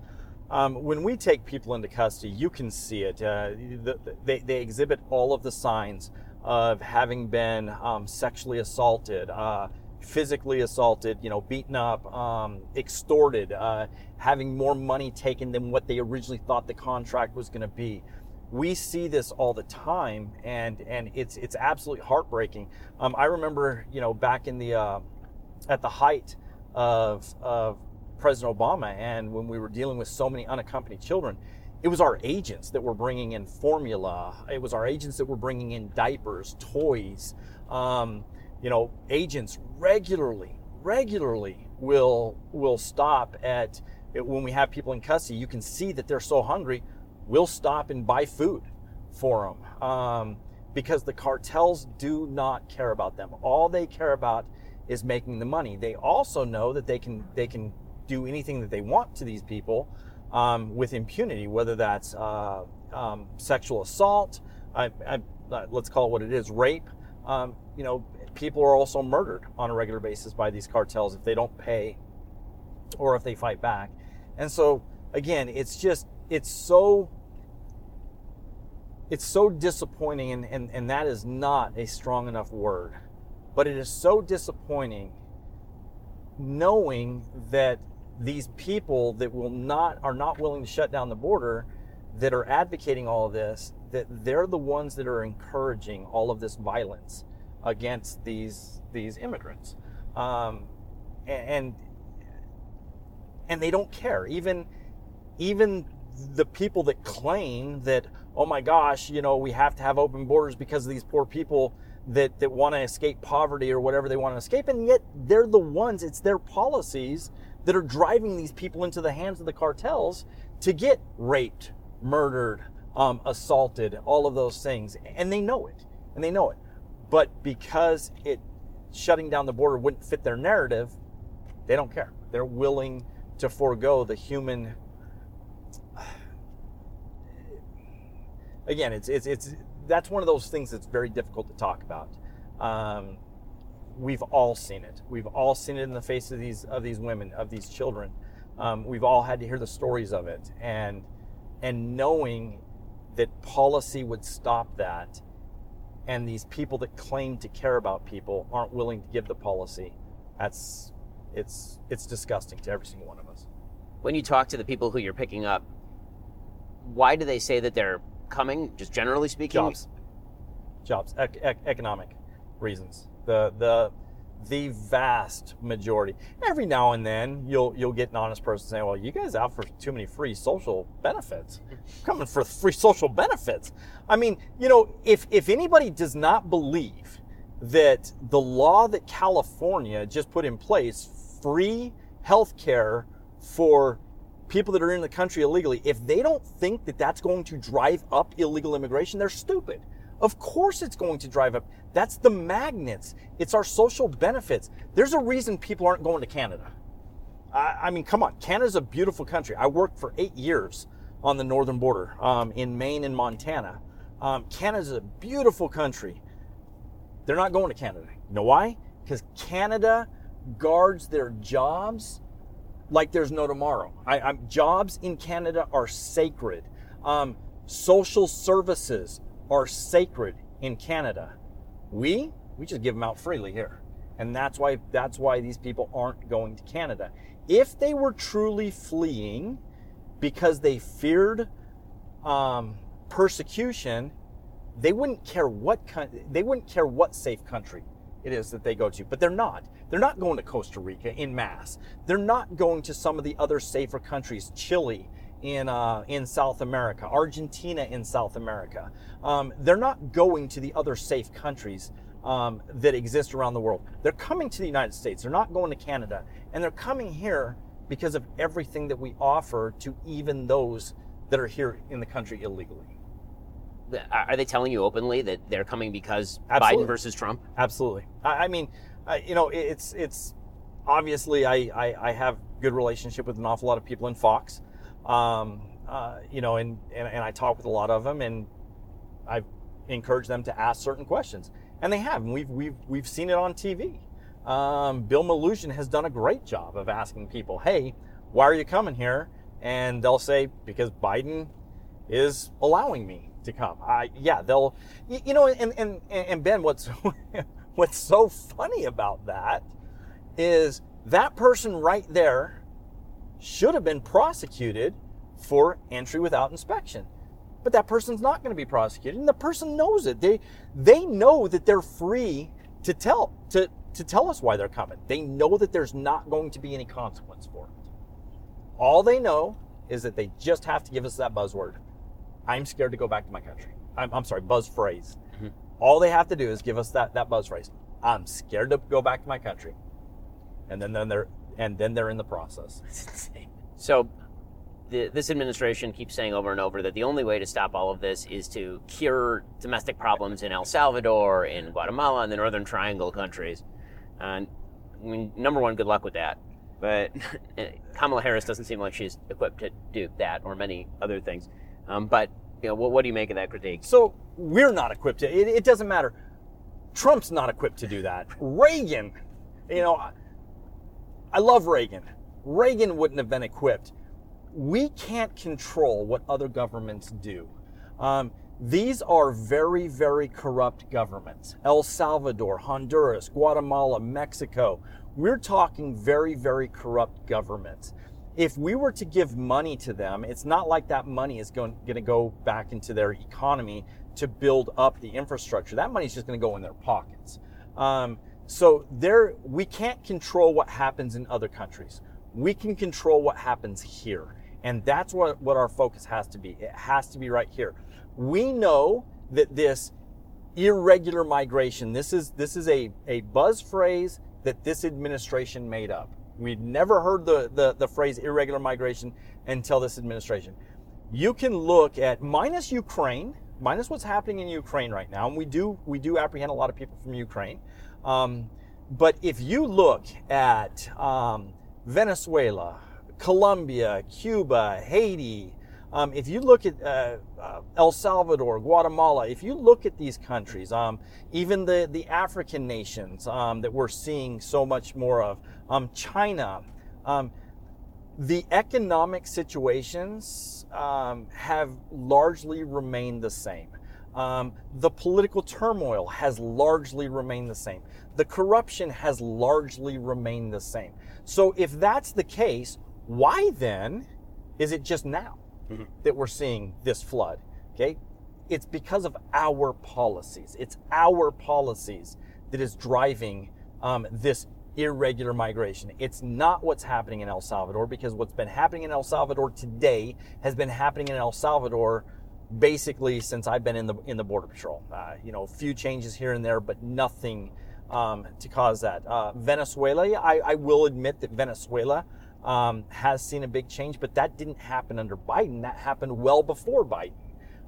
Um, when we take people into custody, you can see it. Uh, the, they, they exhibit all of the signs of having been um, sexually assaulted, uh, physically assaulted, you know, beaten up, um, extorted, uh, having more money taken than what they originally thought the contract was going to be. We see this all the time, and and it's it's absolutely heartbreaking. Um, I remember, you know, back in the uh, at the height of of President Obama, and when we were dealing with so many unaccompanied children, it was our agents that were bringing in formula. It was our agents that were bringing in diapers, toys. Um, you know, agents regularly, regularly will will stop at it, when we have people in custody. You can see that they're so hungry. We'll stop and buy food for them um, because the cartels do not care about them. All they care about is making the money. They also know that they can they can. do anything that they want to these people um, with impunity, whether that's uh, um, sexual assault, I, I, uh, let's call it what it is, rape. Um, you know, people are also murdered on a regular basis by these cartels if they don't pay or if they fight back. And so, again, it's just, it's so, it's so disappointing, and, and, and that is not a strong enough word, but it is so disappointing knowing that these people that will not are not willing to shut down the border, that are advocating all of this, that they're the ones that are encouraging all of this violence against these these immigrants, um, and and they don't care. Even even the people that claim that, oh my gosh, you know, we have to have open borders because of these poor people that that want to escape poverty or whatever they want to escape, and yet they're the ones, it's their policies that are driving these people into the hands of the cartels to get raped, murdered, um, assaulted, all of those things. And they know it, and they know it. But because it shutting down the border wouldn't fit their narrative, they don't care. They're willing to forego the human... Again, it's it's it's... that's one of those things that's very difficult to talk about. Um, we've all seen it. We've all seen it in the face of these of these women, of these children. Um, we've all had to hear the stories of it, and and knowing that policy would stop that, and these people that claim to care about people aren't willing to give the policy. That's it's it's disgusting to every single one of us. When you talk to the people who you're picking up, why do they say that they're coming, just generally speaking? Jobs, jobs, ec- ec- economic reasons. The the the vast majority. Every now and then, you'll you'll get an honest person saying, "Well, you guys out for too many free social benefits. Coming for free social benefits." I mean, you know, if if anybody does not believe that the law that California just put in place, free health care for people that are in the country illegally, if they don't think that that's going to drive up illegal immigration, they're stupid. Of course it's going to drive up. That's the magnets. It's our social benefits. There's a reason people aren't going to Canada. I, I mean, come on. Canada's a beautiful country. I worked for eight years on the northern border um, in Maine and Montana. Um, Canada's a beautiful country. They're not going to Canada. You know why? Because Canada guards their jobs like there's no tomorrow. I, I'm, jobs in Canada are sacred. Um, social services are sacred in Canada. We we just give them out freely here, and that's why that's why these people aren't going to Canada. If they were truly fleeing because they feared um, persecution, they wouldn't care what con- they wouldn't care what safe country it is that they go to. But they're not. They're not going to Costa Rica in mass. They're not going to some of the other safer countries, Chile in uh, in South America, Argentina in South America. Um, they're not going to the other safe countries um, that exist around the world. They're coming to the United States. They're not going to Canada. And they're coming here because of everything that we offer to even those that are here in the country illegally. Are they telling you openly that they're coming because Absolutely. Biden versus Trump? Absolutely. I, I mean, I, you know, it's it's obviously I, I, I have good relationship with an awful lot of people in Fox, um, uh, you know, and, and, and I talk with a lot of them, and I've encouraged them to ask certain questions, and they have. And we've we've we've seen it on T V. Um, Bill Mnuchin has done a great job of asking people, "Hey, why are you coming here?" And they'll say, "Because Biden is allowing me to come." I yeah, they'll you, you know, and, and and Ben, what's what's so funny about that is that person right there should have been prosecuted for entry without inspection. But that person's not going to be prosecuted, and the person knows it. They they know that they're free to tell to to tell us why they're coming. They know that there's not going to be any consequence for it. All they know is that they just have to give us that buzzword. I'm scared to go back to my country. I'm, I'm sorry, buzz phrase. Mm-hmm. All they have to do is give us that, that buzz phrase. I'm scared to go back to my country. And then, then they're and then they're in the process. That's insane. So the, this administration keeps saying over and over that the only way to stop all of this is to cure domestic problems in El Salvador, in Guatemala, and the Northern Triangle countries. And I mean, number one, good luck with that. But Kamala Harris doesn't seem like she's equipped to do that or many other things. Um, but you know, what, what do you make of that critique? So we're not equipped to. It, it doesn't matter. Trump's not equipped to do that. Reagan, you know, I, I love Reagan. Reagan wouldn't have been equipped. We can't control what other governments do. Um, these are very, very corrupt governments. El Salvador, Honduras, Guatemala, Mexico. We're talking very, very corrupt governments. If we were to give money to them, it's not like that money is going, going to go back into their economy to build up the infrastructure. That money is just going to go in their pockets. Um, so there, we can't control what happens in other countries. We can control what happens here. And that's what, what our focus has to be. It has to be right here. We know that this irregular migration, this is, this is a, a buzz phrase that this administration made up. We'd never heard the, the, the phrase irregular migration until this administration. You can look at, minus Ukraine, minus what's happening in Ukraine right now, and we do we do apprehend a lot of people from Ukraine. Um, but if you look at um, Venezuela, Colombia, Cuba, Haiti, um, if you look at uh, uh, El Salvador, Guatemala, if you look at these countries, um, even the, the African nations um, that we're seeing so much more of, Um, China, um, the economic situations um, have largely remained the same. Um, the political turmoil has largely remained the same. The corruption has largely remained the same. So if that's the case, why then is it just now mm-hmm. that we're seeing this flood? Okay, it's because of our policies. It's our policies that is driving um, this irregular migration. It's not what's happening in El Salvador, because what's been happening in El Salvador today has been happening in El Salvador basically since I've been in the in the Border Patrol. Uh, you know, a few changes here and there, but nothing um, to cause that. Uh, Venezuela, I, I will admit that Venezuela um, has seen a big change, but that didn't happen under Biden. That happened well before Biden.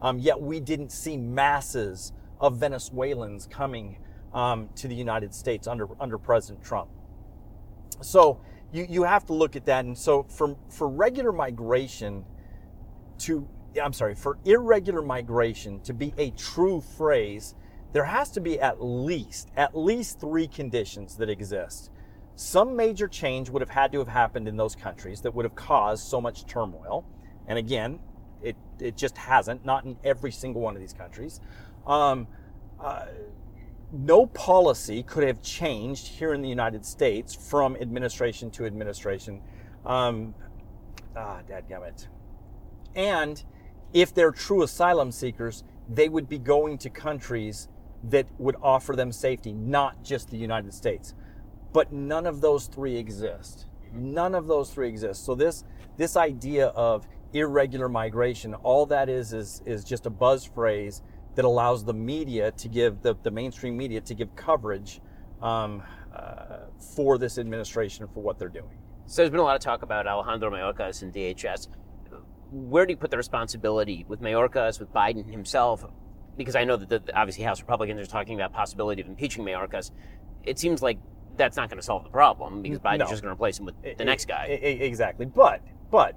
Um, yet we didn't see masses of Venezuelans coming Um, to the United States under under President Trump. So you, you have to look at that. And so for, for regular migration to, I'm sorry, for irregular migration to be a true phrase, there has to be at least, at least three conditions that exist. Some major change would have had to have happened in those countries that would have caused so much turmoil. And again, it, it just hasn't, not in every single one of these countries. Um, uh, No policy could have changed here in the United States from administration to administration. Um, ah, dadgummit. And if they're true asylum seekers, they would be going to countries that would offer them safety, not just the United States. But none of those three exist. None of those three exist. So this this idea of irregular migration, all that is is is just a buzz phrase that allows the media to give, the, the mainstream media to give coverage um, uh, for this administration, for what they're doing. So there's been a lot of talk about Alejandro Mayorkas and D H S. Where do you put the responsibility with Mayorkas, with Biden himself? Because I know that the, obviously House Republicans are talking about possibility of impeaching Mayorkas. It seems like that's not going to solve the problem because Biden's no. just going to replace him with the it, next guy. It, exactly. But but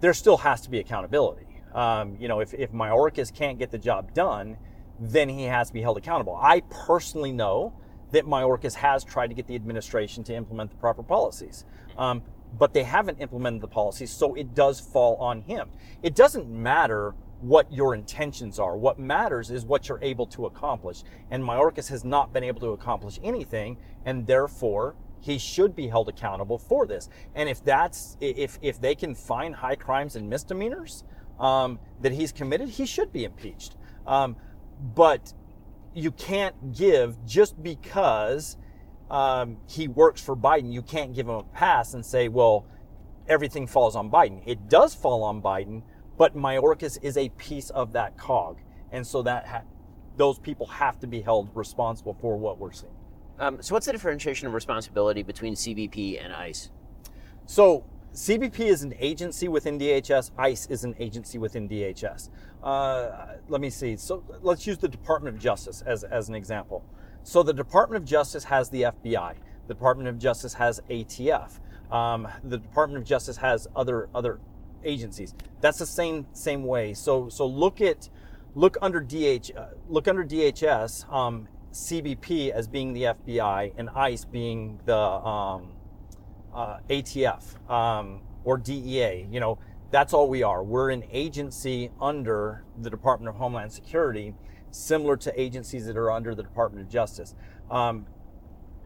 there still has to be accountability. Um, you know, if, if Mayorkas can't get the job done, then he has to be held accountable. I personally know that Mayorkas has tried to get the administration to implement the proper policies. Um, but they haven't implemented the policies, so it does fall on him. It doesn't matter what your intentions are. What matters is what you're able to accomplish. And Mayorkas has not been able to accomplish anything, and therefore he should be held accountable for this. And if that's, if if they can find high crimes and misdemeanors um, that he's committed, he should be impeached. Um, but you can't give, just because um, he works for Biden, you can't give him a pass and say, well, everything falls on Biden. It does fall on Biden, but Mayorkas is a piece of that cog. And so that ha- those people have to be held responsible for what we're seeing. Um, so what's the differentiation of responsibility between C B P and ICE? So C B P is an agency within D H S. ICE is an agency within D H S. Uh, let me see. So let's use the Department of Justice as, as an example. So the Department of Justice has the F B I. The Department of Justice has A T F. Um, the Department of Justice has other other agencies. That's the same same way. So so look at look under D H uh, look under D H S. Um, C B P as being the F B I and ICE being the um, uh, A T F um, or D E A. You know, that's all we are. We're an agency under the Department of Homeland Security, similar to agencies that are under the Department of Justice. Um,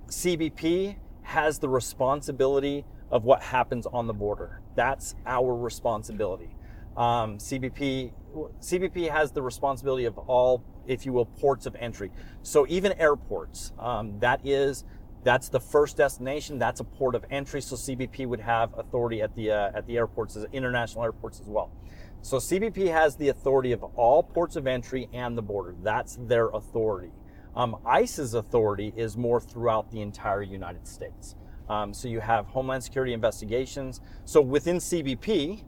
C B P has the responsibility of what happens on the border. That's our responsibility. Um, C B P C B P has the responsibility of all, if you will, ports of entry. So even airports, um, that is, that's the first destination. That's a port of entry. So C B P would have authority at the uh, at the airports, international airports as well. So C B P has the authority of all ports of entry and the border. That's their authority. Um, ICE's authority is more throughout the entire United States. Um, so you have Homeland Security investigations. So within C B P,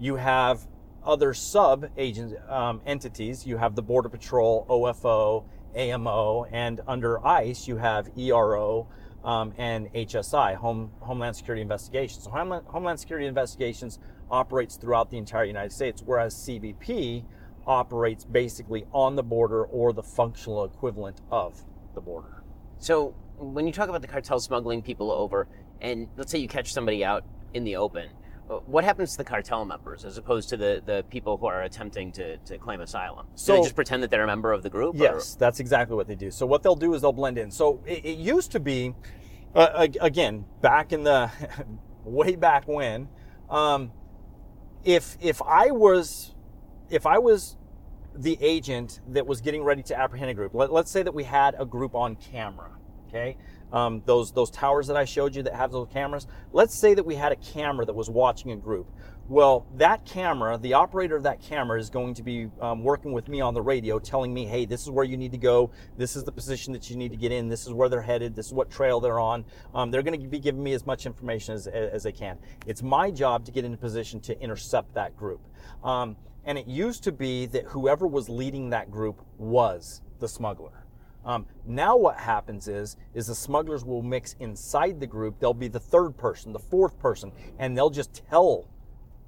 you have other sub-agent um, entities. You have the Border Patrol, O F O, A M O, and under ICE you have E R O um, and H S I, Home, Homeland Security Investigations. So Homeland, Homeland Security Investigations operates throughout the entire United States, whereas C B P operates basically on the border or the functional equivalent of the border. So when you talk about the cartel smuggling people over, and let's say you catch somebody out in the open, what happens to the cartel members as opposed to the, the people who are attempting to, to claim asylum? Do so, they just pretend that they're a member of the group? Yes, or? That's exactly what they do. So what they'll do is they'll blend in. So it, it used to be, uh, again, back in the, way back when, um, if if I was if I was the agent that was getting ready to apprehend a group, let, let's say that we had a group on camera, okay? Um, those those towers that I showed you that have those cameras, let's say that we had a camera that was watching a group. Well, that camera, the operator of that camera is going to be um, working with me on the radio, telling me, hey, this is where you need to go. This is the position that you need to get in. This is where they're headed. This is what trail they're on. Um, they're going to be giving me as much information as, as they can. It's my job to get in a position to intercept that group. Um, and it used to be that whoever was leading that group was the smuggler. Um, now what happens is, is the smugglers will mix inside the group. They'll be the third person, the fourth person, and they'll just tell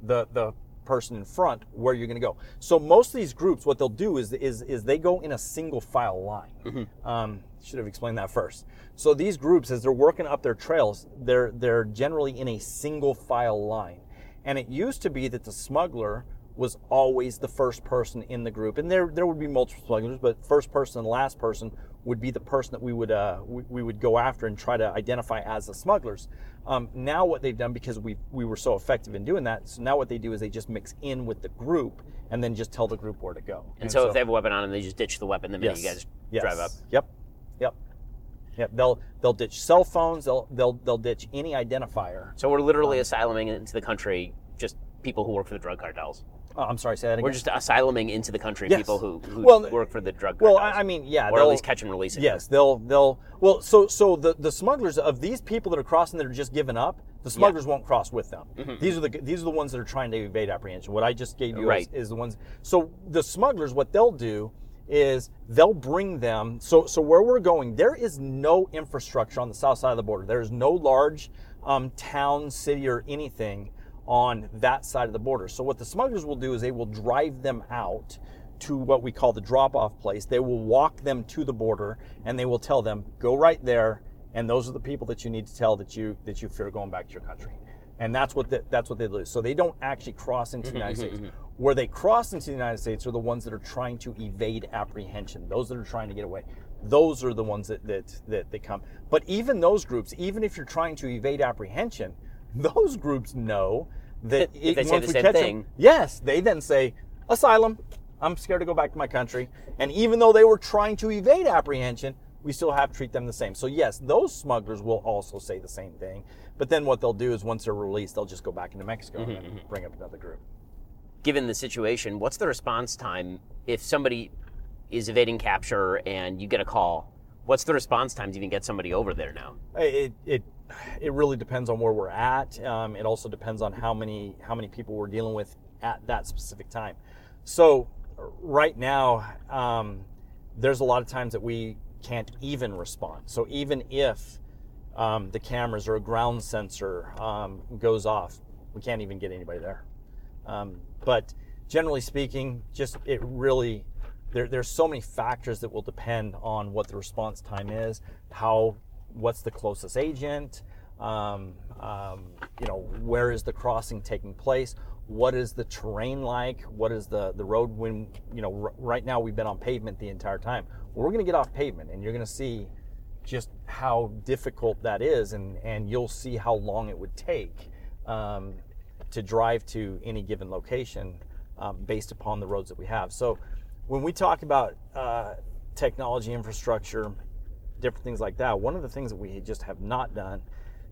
the the person in front where you're going to go. So most of these groups, what they'll do is is is they go in a single file line. Mm-hmm. Um, should have explained that first. So these groups, as they're working up their trails, they're they're generally in a single file line. And it used to be that the smuggler was always the first person in the group, and there there would be multiple smugglers, but first person and last person would be the person that we would uh, we, we would go after and try to identify as the smugglers. Um, now what they've done, because we we were so effective in doing that, so now what they do is they just mix in with the group and then just tell the group where to go. And, and so, so if they have a weapon on them, they just ditch the weapon the minute yes, you guys yes, drive up. Yep, yep, yep. They'll they'll ditch cell phones. They'll they'll they'll ditch any identifier. So we're literally um, asyluming into the country just people who work for the drug cartels. Oh, I'm sorry, say that again. We're just asyluming into the country yes. people who, who well, work for the drug cartels. Well, I mean, yeah. Or at least catch and release it. Yes, they'll, they'll, well, so so the, the smugglers of these people that are crossing that are just giving up, the smugglers yeah. won't cross with them. Mm-hmm. These are the these are the ones that are trying to evade apprehension. What I just gave you right. is, is the ones. So the smugglers, what they'll do is they'll bring them. So, so where we're going, there is no infrastructure on the south side of the border. There is no large um, town, city, or anything on that side of the border. So what the smugglers will do is they will drive them out to what we call the drop-off place. They will walk them to the border and they will tell them, go right there, and those are the people that you need to tell that you that you fear going back to your country. And that's what the, that's what they do. So they don't actually cross into the United States. Where they cross into the United States are the ones that are trying to evade apprehension, those that are trying to get away. Those are the ones that that that they come. But even those groups, even if you're trying to evade apprehension, those groups know that it, they say once the we same catch thing. Them, yes, they then say, asylum, I'm scared to go back to my country. And even though they were trying to evade apprehension, we still have to treat them the same. So yes, those smugglers will also say the same thing. But then what they'll do is once they're released, they'll just go back into Mexico mm-hmm, and mm-hmm. bring up another group. Given the situation, what's the response time if somebody is evading capture and you get a call? What's the response time to even get somebody over there now? It it it really depends on where we're at. Um, it also depends on how many how many people we're dealing with at that specific time. So right now, um, there's a lot of times that we can't even respond. So even if um, the cameras or a ground sensor um, goes off, we can't even get anybody there. Um, but generally speaking, just it really. There, there's so many factors that will depend on what the response time is, how, what's the closest agent, um, um, you know, where is the crossing taking place, what is the terrain like, what is the, the road when, you know, r- right now we've been on pavement the entire time. Well, we're going to get off pavement and you're going to see just how difficult that is, and, and you'll see how long it would take um, to drive to any given location um, based upon the roads that we have. So. When we talk about uh, technology infrastructure, different things like that, one of the things that we just have not done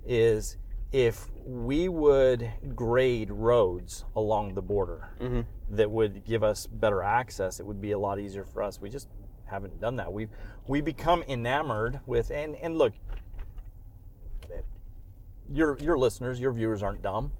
is if we would grade roads along the border mm-hmm. that would give us better access, it would be a lot easier for us. We just haven't done that. We've we become enamored with, and, and look, your your listeners, your viewers aren't dumb.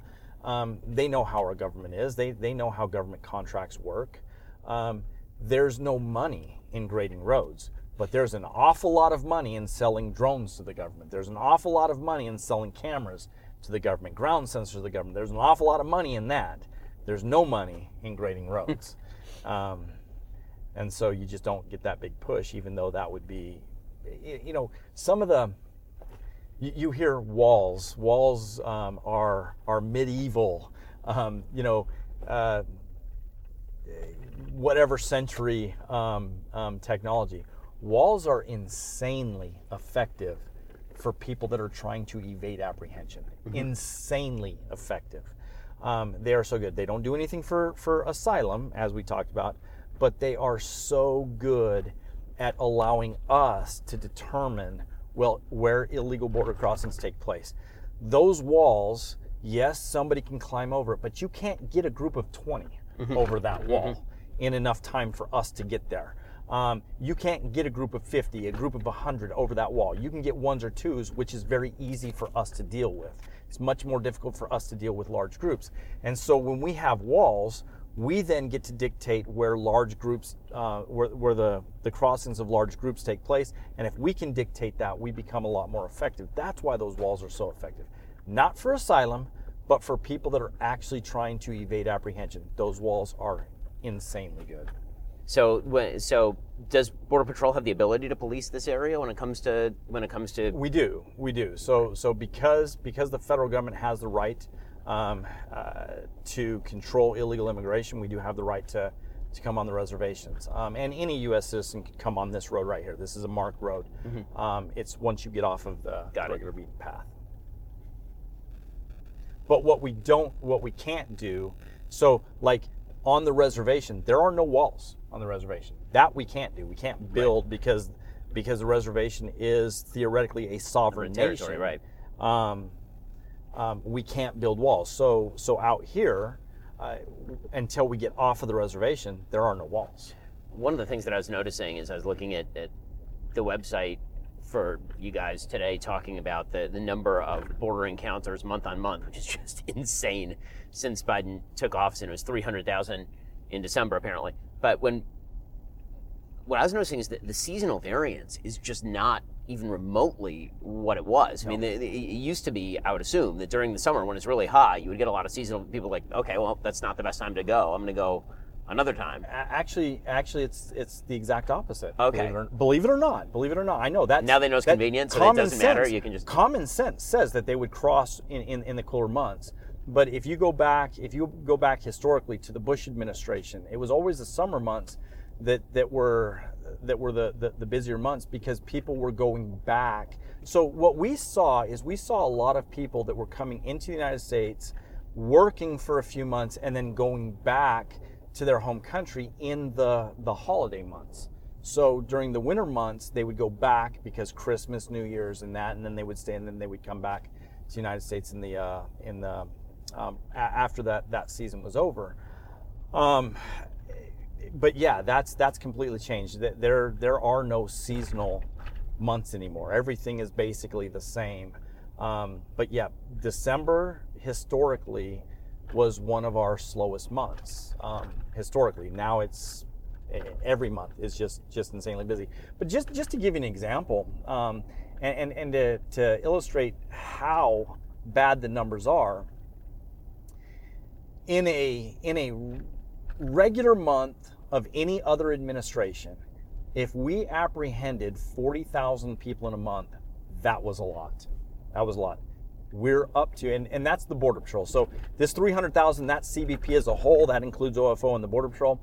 Um, they know how our government is. They, they know how government contracts work. Um, There's no money in grading roads, but there's an awful lot of money in selling drones to the government. There's an awful lot of money in selling cameras to the government, ground sensors to the government. There's an awful lot of money in that. There's no money in grading roads. um, and so you just don't get that big push, even though that would be, you know, some of the, you, you hear walls. Walls um, are, are medieval, um, you know, uh, whatever century um, um, technology. Walls are insanely effective for people that are trying to evade apprehension. Mm-hmm. Insanely effective. Um, they are so good. They don't do anything for, for asylum, as we talked about, but they are so good at allowing us to determine, well, where illegal border crossings take place. Those walls, yes, somebody can climb over it, but you can't get a group of twenty mm-hmm. over that wall. Mm-hmm. in enough time for us to get there. Um, you can't get a group of fifty, a group of one hundred over that wall. You can get ones or twos, which is very easy for us to deal with. It's much more difficult for us to deal with large groups. And so when we have walls, we then get to dictate where large groups, uh, where, where the, the crossings of large groups take place. And if we can dictate that, we become a lot more effective. That's why those walls are so effective. Not for asylum, but for people that are actually trying to evade apprehension. Those walls are insanely good. So, so does Border Patrol have the ability to police this area when it comes to when it comes to? We do, we do. So, so because because the federal government has the right um, uh, to control illegal immigration, we do have the right to to come on the reservations. Um, and any U S citizen can come on this road right here. This is a marked road. Mm-hmm. Um, it's once you get off of the Got regular it. beaten path. But what we don't, what we can't do, so like on the reservation, there are no walls on the reservation. That we can't do. We can't build right. because because the reservation is theoretically a sovereign territory, nation. Right. Um, um, we can't build walls. So so out here, uh, until we get off of the reservation, there are no walls. One of the things that I was noticing is I was looking at, at the website for you guys today, talking about the, the number of border encounters month on month, which is just insane since Biden took office, and it was three hundred thousand in December apparently. But when what I was noticing is that the seasonal variance is just not even remotely what it was. No. I mean, the, the, it used to be, I would assume, that during the summer when it's really hot, you would get a lot of seasonal people like, okay, well, that's not the best time to go. I'm going to go another time. Actually, actually, it's it's the exact opposite. Okay. Believe it or, believe it or not, believe it or not, I know that now they know it's convenient, so it doesn't matter. You can just common sense says that they would cross in, in, in the cooler months. But if you go back, if you go back historically to the Bush administration, it was always the summer months that that were that were the, the, the busier months because people were going back. So what we saw is we saw a lot of people that were coming into the United States, working for a few months, and then going back to their home country in the, the holiday months. So during the winter months, they would go back because Christmas, New Year's, and that, and then they would stay, and then they would come back to the United States in the uh, in the um, a- after that that season was over. Um, but yeah, that's that's completely changed. There there are no seasonal months anymore. Everything is basically the same. Um, but yeah, December historically was one of our slowest months um, historically. Now it's every month is just just insanely busy. But just just to give you an example, um, and, and and to to illustrate how bad the numbers are, in a in a regular month of any other administration, if we apprehended forty thousand people in a month, that was a lot. That was a lot. We're up to, and, and that's the Border Patrol. So this three hundred thousand, that's C B P as a whole. That includes O F O and the Border Patrol.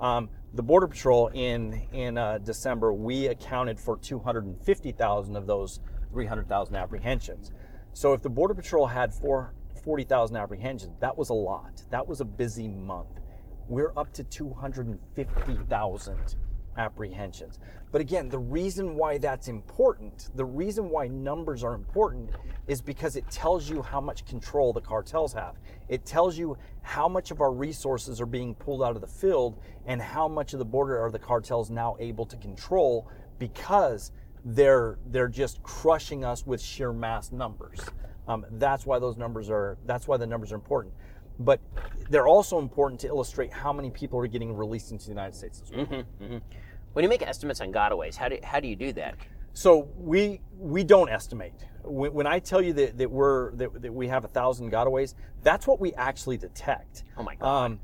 Um, the Border Patrol in in uh, December, we accounted for two hundred fifty thousand of those three hundred thousand apprehensions. So if the Border Patrol had forty thousand apprehensions, that was a lot. That was a busy month. We're up to two hundred fifty thousand apprehensions. But again, the reason why that's important, the reason why numbers are important is because it tells you how much control the cartels have. It tells you how much of our resources are being pulled out of the field and how much of the border are the cartels now able to control because they're they're just crushing us with sheer mass numbers. Um, that's why those numbers are, that's why the numbers are important. But they're also important to illustrate how many people are getting released into the United States as well. Mm-hmm, mm-hmm. When you make estimates on gotaways, how do how do you do that? So we we don't estimate. When, when I tell you that, that we're that, that we have a thousand gotaways, that's what we actually detect. Oh my God! Um,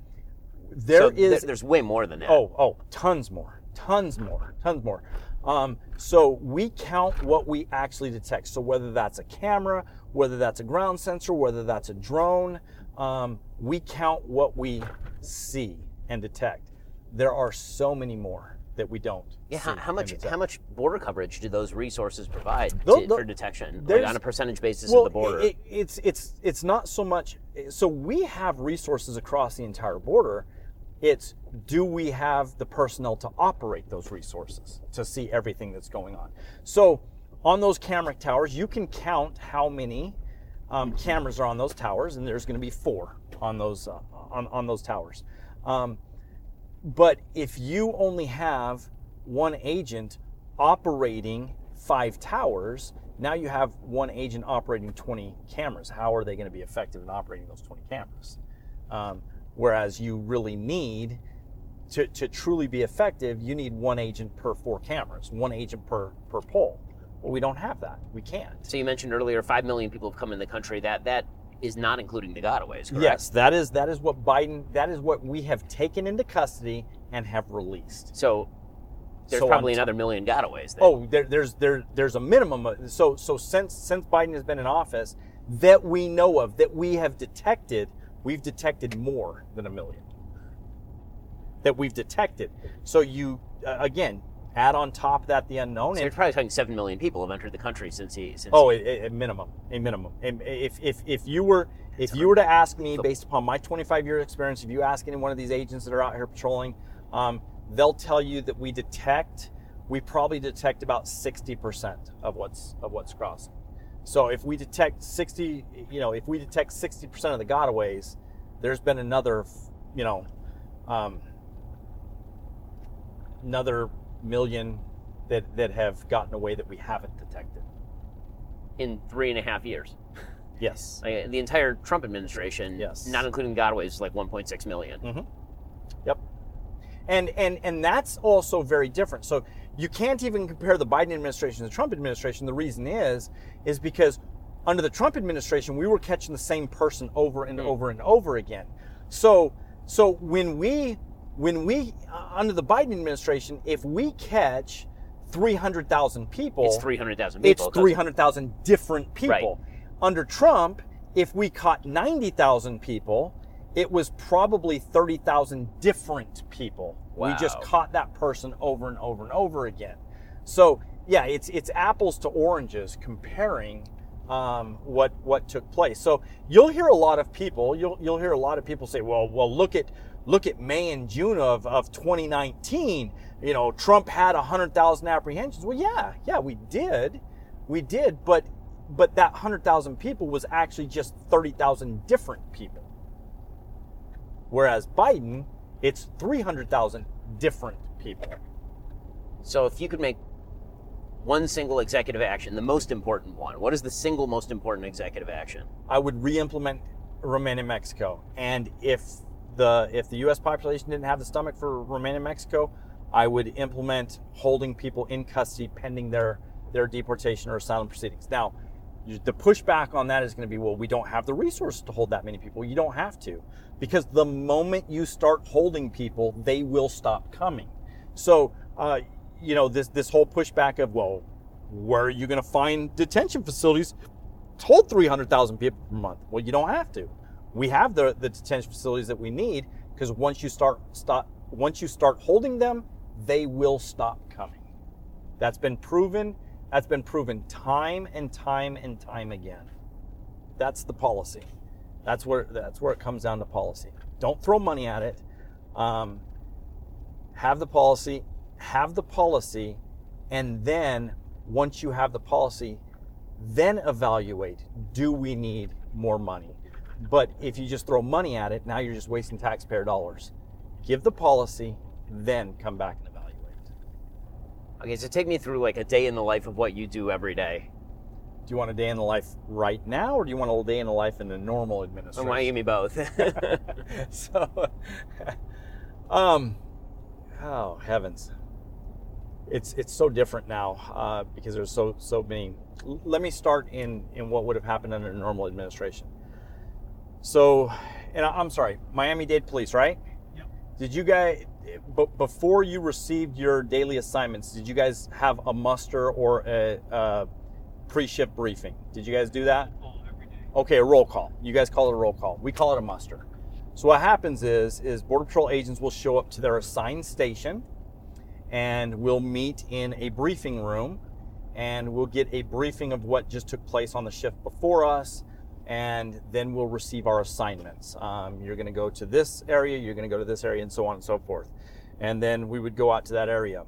there so is th- there's way more than that. Oh oh, tons more, tons more, tons more. Um, so we count what we actually detect. So whether that's a camera, whether that's a ground sensor, whether that's a drone. Um, we count what we see and detect. There are so many more that we don't. Yeah, see how, how much detect. how much border coverage do those resources provide the, to, the, for detection like on a percentage basis well, of the border? It, it's it's it's not so much. So we have resources across the entire border. It's do we have the personnel to operate those resources to see everything that's going on? So on those camera towers, you can count how many. Um, cameras are on those towers, and there's going to be four on those uh, on, on those towers. Um, but if you only have one agent operating five towers, now you have one agent operating twenty cameras. How are they going to be effective in operating those twenty cameras? Um, whereas you really need, to, to truly be effective, you need one agent per four cameras, one agent per, per pole. Well, we don't have that. We can't. So you mentioned earlier, five million people have come in the country. That that is not including the gotaways, correct? Yes, that is that is what Biden. That is what we have taken into custody and have released. So there's so probably t- another million gotaways. Then. Oh, there, there's there there's a minimum. Of, so so since since Biden has been in office, that we know of, that we have detected, we've detected more than a million. That we've detected. So you uh, again. Add on top of that the unknown. So you're probably talking seven million people have entered the country since he. Since oh, a, a minimum, a minimum. If if if you were If you were to ask me, based upon my twenty-five year experience, if you ask any one of these agents that are out here patrolling, um, they'll tell you that we detect, we probably detect about sixty percent of what's of what's crossing. So if we detect sixty, you know, if we detect sixty percent of the gotaways, there's been another, you know, um, another million that that have gotten away that we haven't detected in three and a half years. Yes. Like the entire Trump administration, yes, not including gotaways, like one point six million. Mm-hmm. Yep. And and and that's also very different. So you can't even compare the Biden administration to the Trump administration. The reason is, is because under the Trump administration, we were catching the same person over and mm. over and over again. So so when we when we uh, under the Biden administration, if we catch three hundred thousand people, it's three hundred thousand people. It's three hundred thousand different people. Right. Under Trump, if we caught ninety thousand people, it was probably thirty thousand different people. Wow. We just caught that person over and over and over again. So yeah, it's it's apples to oranges comparing um, what what took place. So you'll hear a lot of people, you'll you'll hear a lot of people say, well, well, look at look at May and June of, of twenty nineteen. You know, Trump had one hundred thousand apprehensions. Well, yeah, yeah, we did, we did, but but that one hundred thousand people was actually just thirty thousand different people. Whereas Biden, it's three hundred thousand different people. So if you could make one single executive action, the most important one, what is the single most important executive action? I would re-implement Remain in Mexico. And if the if the U S population didn't have the stomach for Remain in Mexico, I would implement holding people in custody pending their, their deportation or asylum proceedings. Now, the pushback on that is going to be, well, we don't have the resources to hold that many people. You don't have to, because the moment you start holding people, they will stop coming. So, uh, you know, this this whole pushback of, well, where are you going to find detention facilities to hold three hundred thousand people per month? Well, you don't have to. We have the, the detention facilities that we need, because once you start stop once you start holding them, they will stop coming. That's been proven. That's been proven time and time and time again. That's the policy. That's where that's where it comes down to policy. Don't throw money at it. Um, have the policy, have the policy, and then once you have the policy, then evaluate, do we need more money? But if you just throw money at it, now you're just wasting taxpayer dollars. Give the policy, then come back and evaluate. Okay, so take me through like a day in the life of what you do every day. Do you want a day in the life right now, or do you want a whole day in the life in the normal administration? Oh, why give me both? So, um, oh heavens, it's it's so different now uh, because there's so so many. Let me start in in what would have happened under a normal administration. So, and I'm sorry, Miami-Dade Police, right? Yep. Did you guys? But before you received your daily assignments, did you guys have a muster or a, a pre-shift briefing? Did you guys do that? Roll every day. Okay, a roll call. You guys call it a roll call. We call it a muster. So what happens is, is Border Patrol agents will show up to their assigned station, and we'll meet in a briefing room, and we'll get a briefing of what just took place on the shift before us. And then we'll receive our assignments. Um, you're going to go to this area, you're going to go to this area, and so on and so forth. And then we would go out to that area.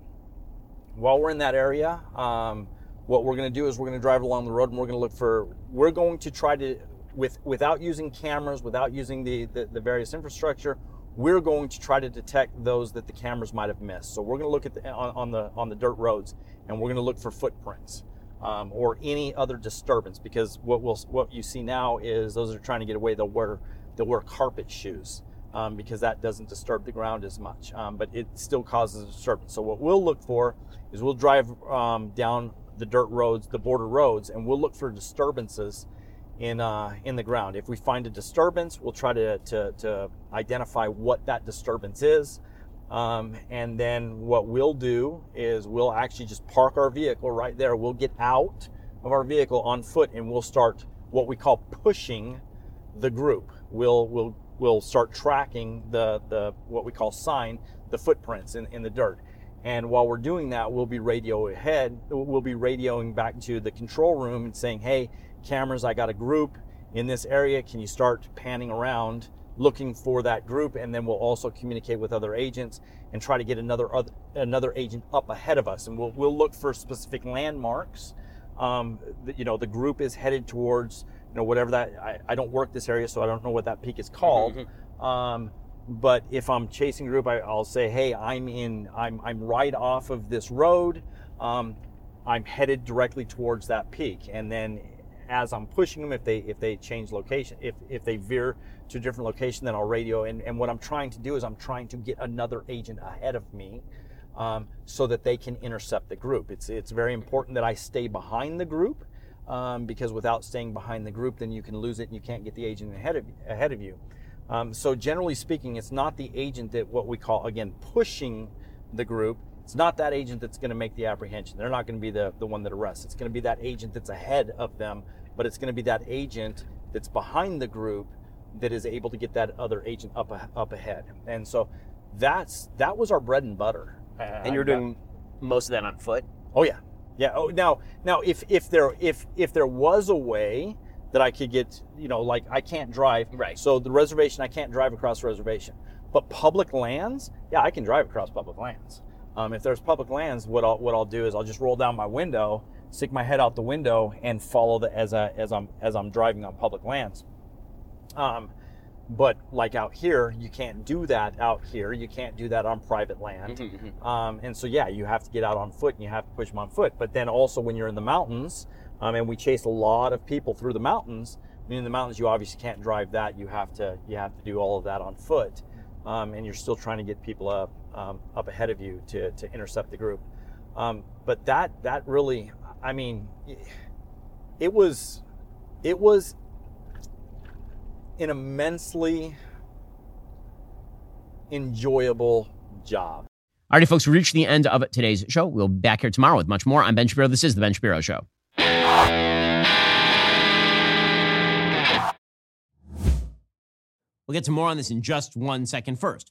While we're in that area, um, what we're going to do is we're going to drive along the road, and we're going to look for, we're going to try to, with without using cameras, without using the, the, the various infrastructure, we're going to try to detect those that the cameras might have missed. So we're going to look at the, on, on the on the dirt roads, and we're going to look for footprints. Um, or any other disturbance, because what we'll, what you see now is those that are trying to get away, they'll wear, they'll wear carpet shoes um, because that doesn't disturb the ground as much, um, but it still causes a disturbance. So what we'll look for is we'll drive um, down the dirt roads, the border roads, and we'll look for disturbances in uh, in the ground. If we find a disturbance, we'll try to, to, to identify what that disturbance is. Um, and then what we'll do is we'll actually just park our vehicle right there. We'll get out of our vehicle on foot, and we'll start what we call pushing the group. We'll we'll we'll start tracking the, the what we call sign, the footprints in, in the dirt. And while we're doing that, we'll be radio ahead. We'll be radioing back to the control room and saying, "Hey, cameras, I got a group. in this area, can you start panning around looking for that group? And then we'll also communicate with other agents and try to get another other, another agent up ahead of us. And we'll we'll look for specific landmarks. Um, the, you know, the group is headed towards, you know, whatever that, I, I don't work this area, so I don't know what that peak is called. Mm-hmm. Um, but if I'm chasing group, I, I'll say, hey, I'm in, I'm I'm right off of this road. Um, I'm headed directly towards that peak. And then as I'm pushing them, if they if they change location, if, if they veer to a different location, then I'll radio. And, and what I'm trying to do is I'm trying to get another agent ahead of me um, so that they can intercept the group. It's, it's very important that I stay behind the group um, because without staying behind the group, then you can lose it and you can't get the agent ahead of, ahead of you. Um, so generally speaking, it's not the agent that what we call, again, pushing the group. It's not that agent that's going to make the apprehension. They're not going to be the, the one that arrests. It's going to be that agent that's ahead of them, but it's going to be that agent that's behind the group that is able to get that other agent up up ahead. And so that's that was our bread and butter. And you're doing most of that on foot? Oh yeah, yeah. Oh, now now if if there if if there was a way that I could get, you know, like I can't drive, right? So the reservation, I can't drive across the reservation, but public lands, yeah, I can drive across public lands. Um, if there's public lands, what I'll what I'll do is I'll just roll down my window, stick my head out the window, and follow the as I as I'm as I'm driving on public lands. Um, but like out here, you can't do that out here. You can't do that on private land. Mm-hmm. Um, and so yeah, you have to get out on foot and you have to push them on foot. But then also when you're in the mountains, um, and we chase a lot of people through the mountains. I mean, in the mountains, you obviously can't drive that. You have to you have to do all of that on foot. Um, and you're still trying to get people up um, up ahead of you to, to intercept the group. Um, but that that really, I mean, it was it was an immensely enjoyable job. All righty, folks, we reached the end of today's show. We'll be back here tomorrow with much more. I'm Ben Shapiro. This is The Ben Shapiro Show. We'll get to more on this in just one second. First,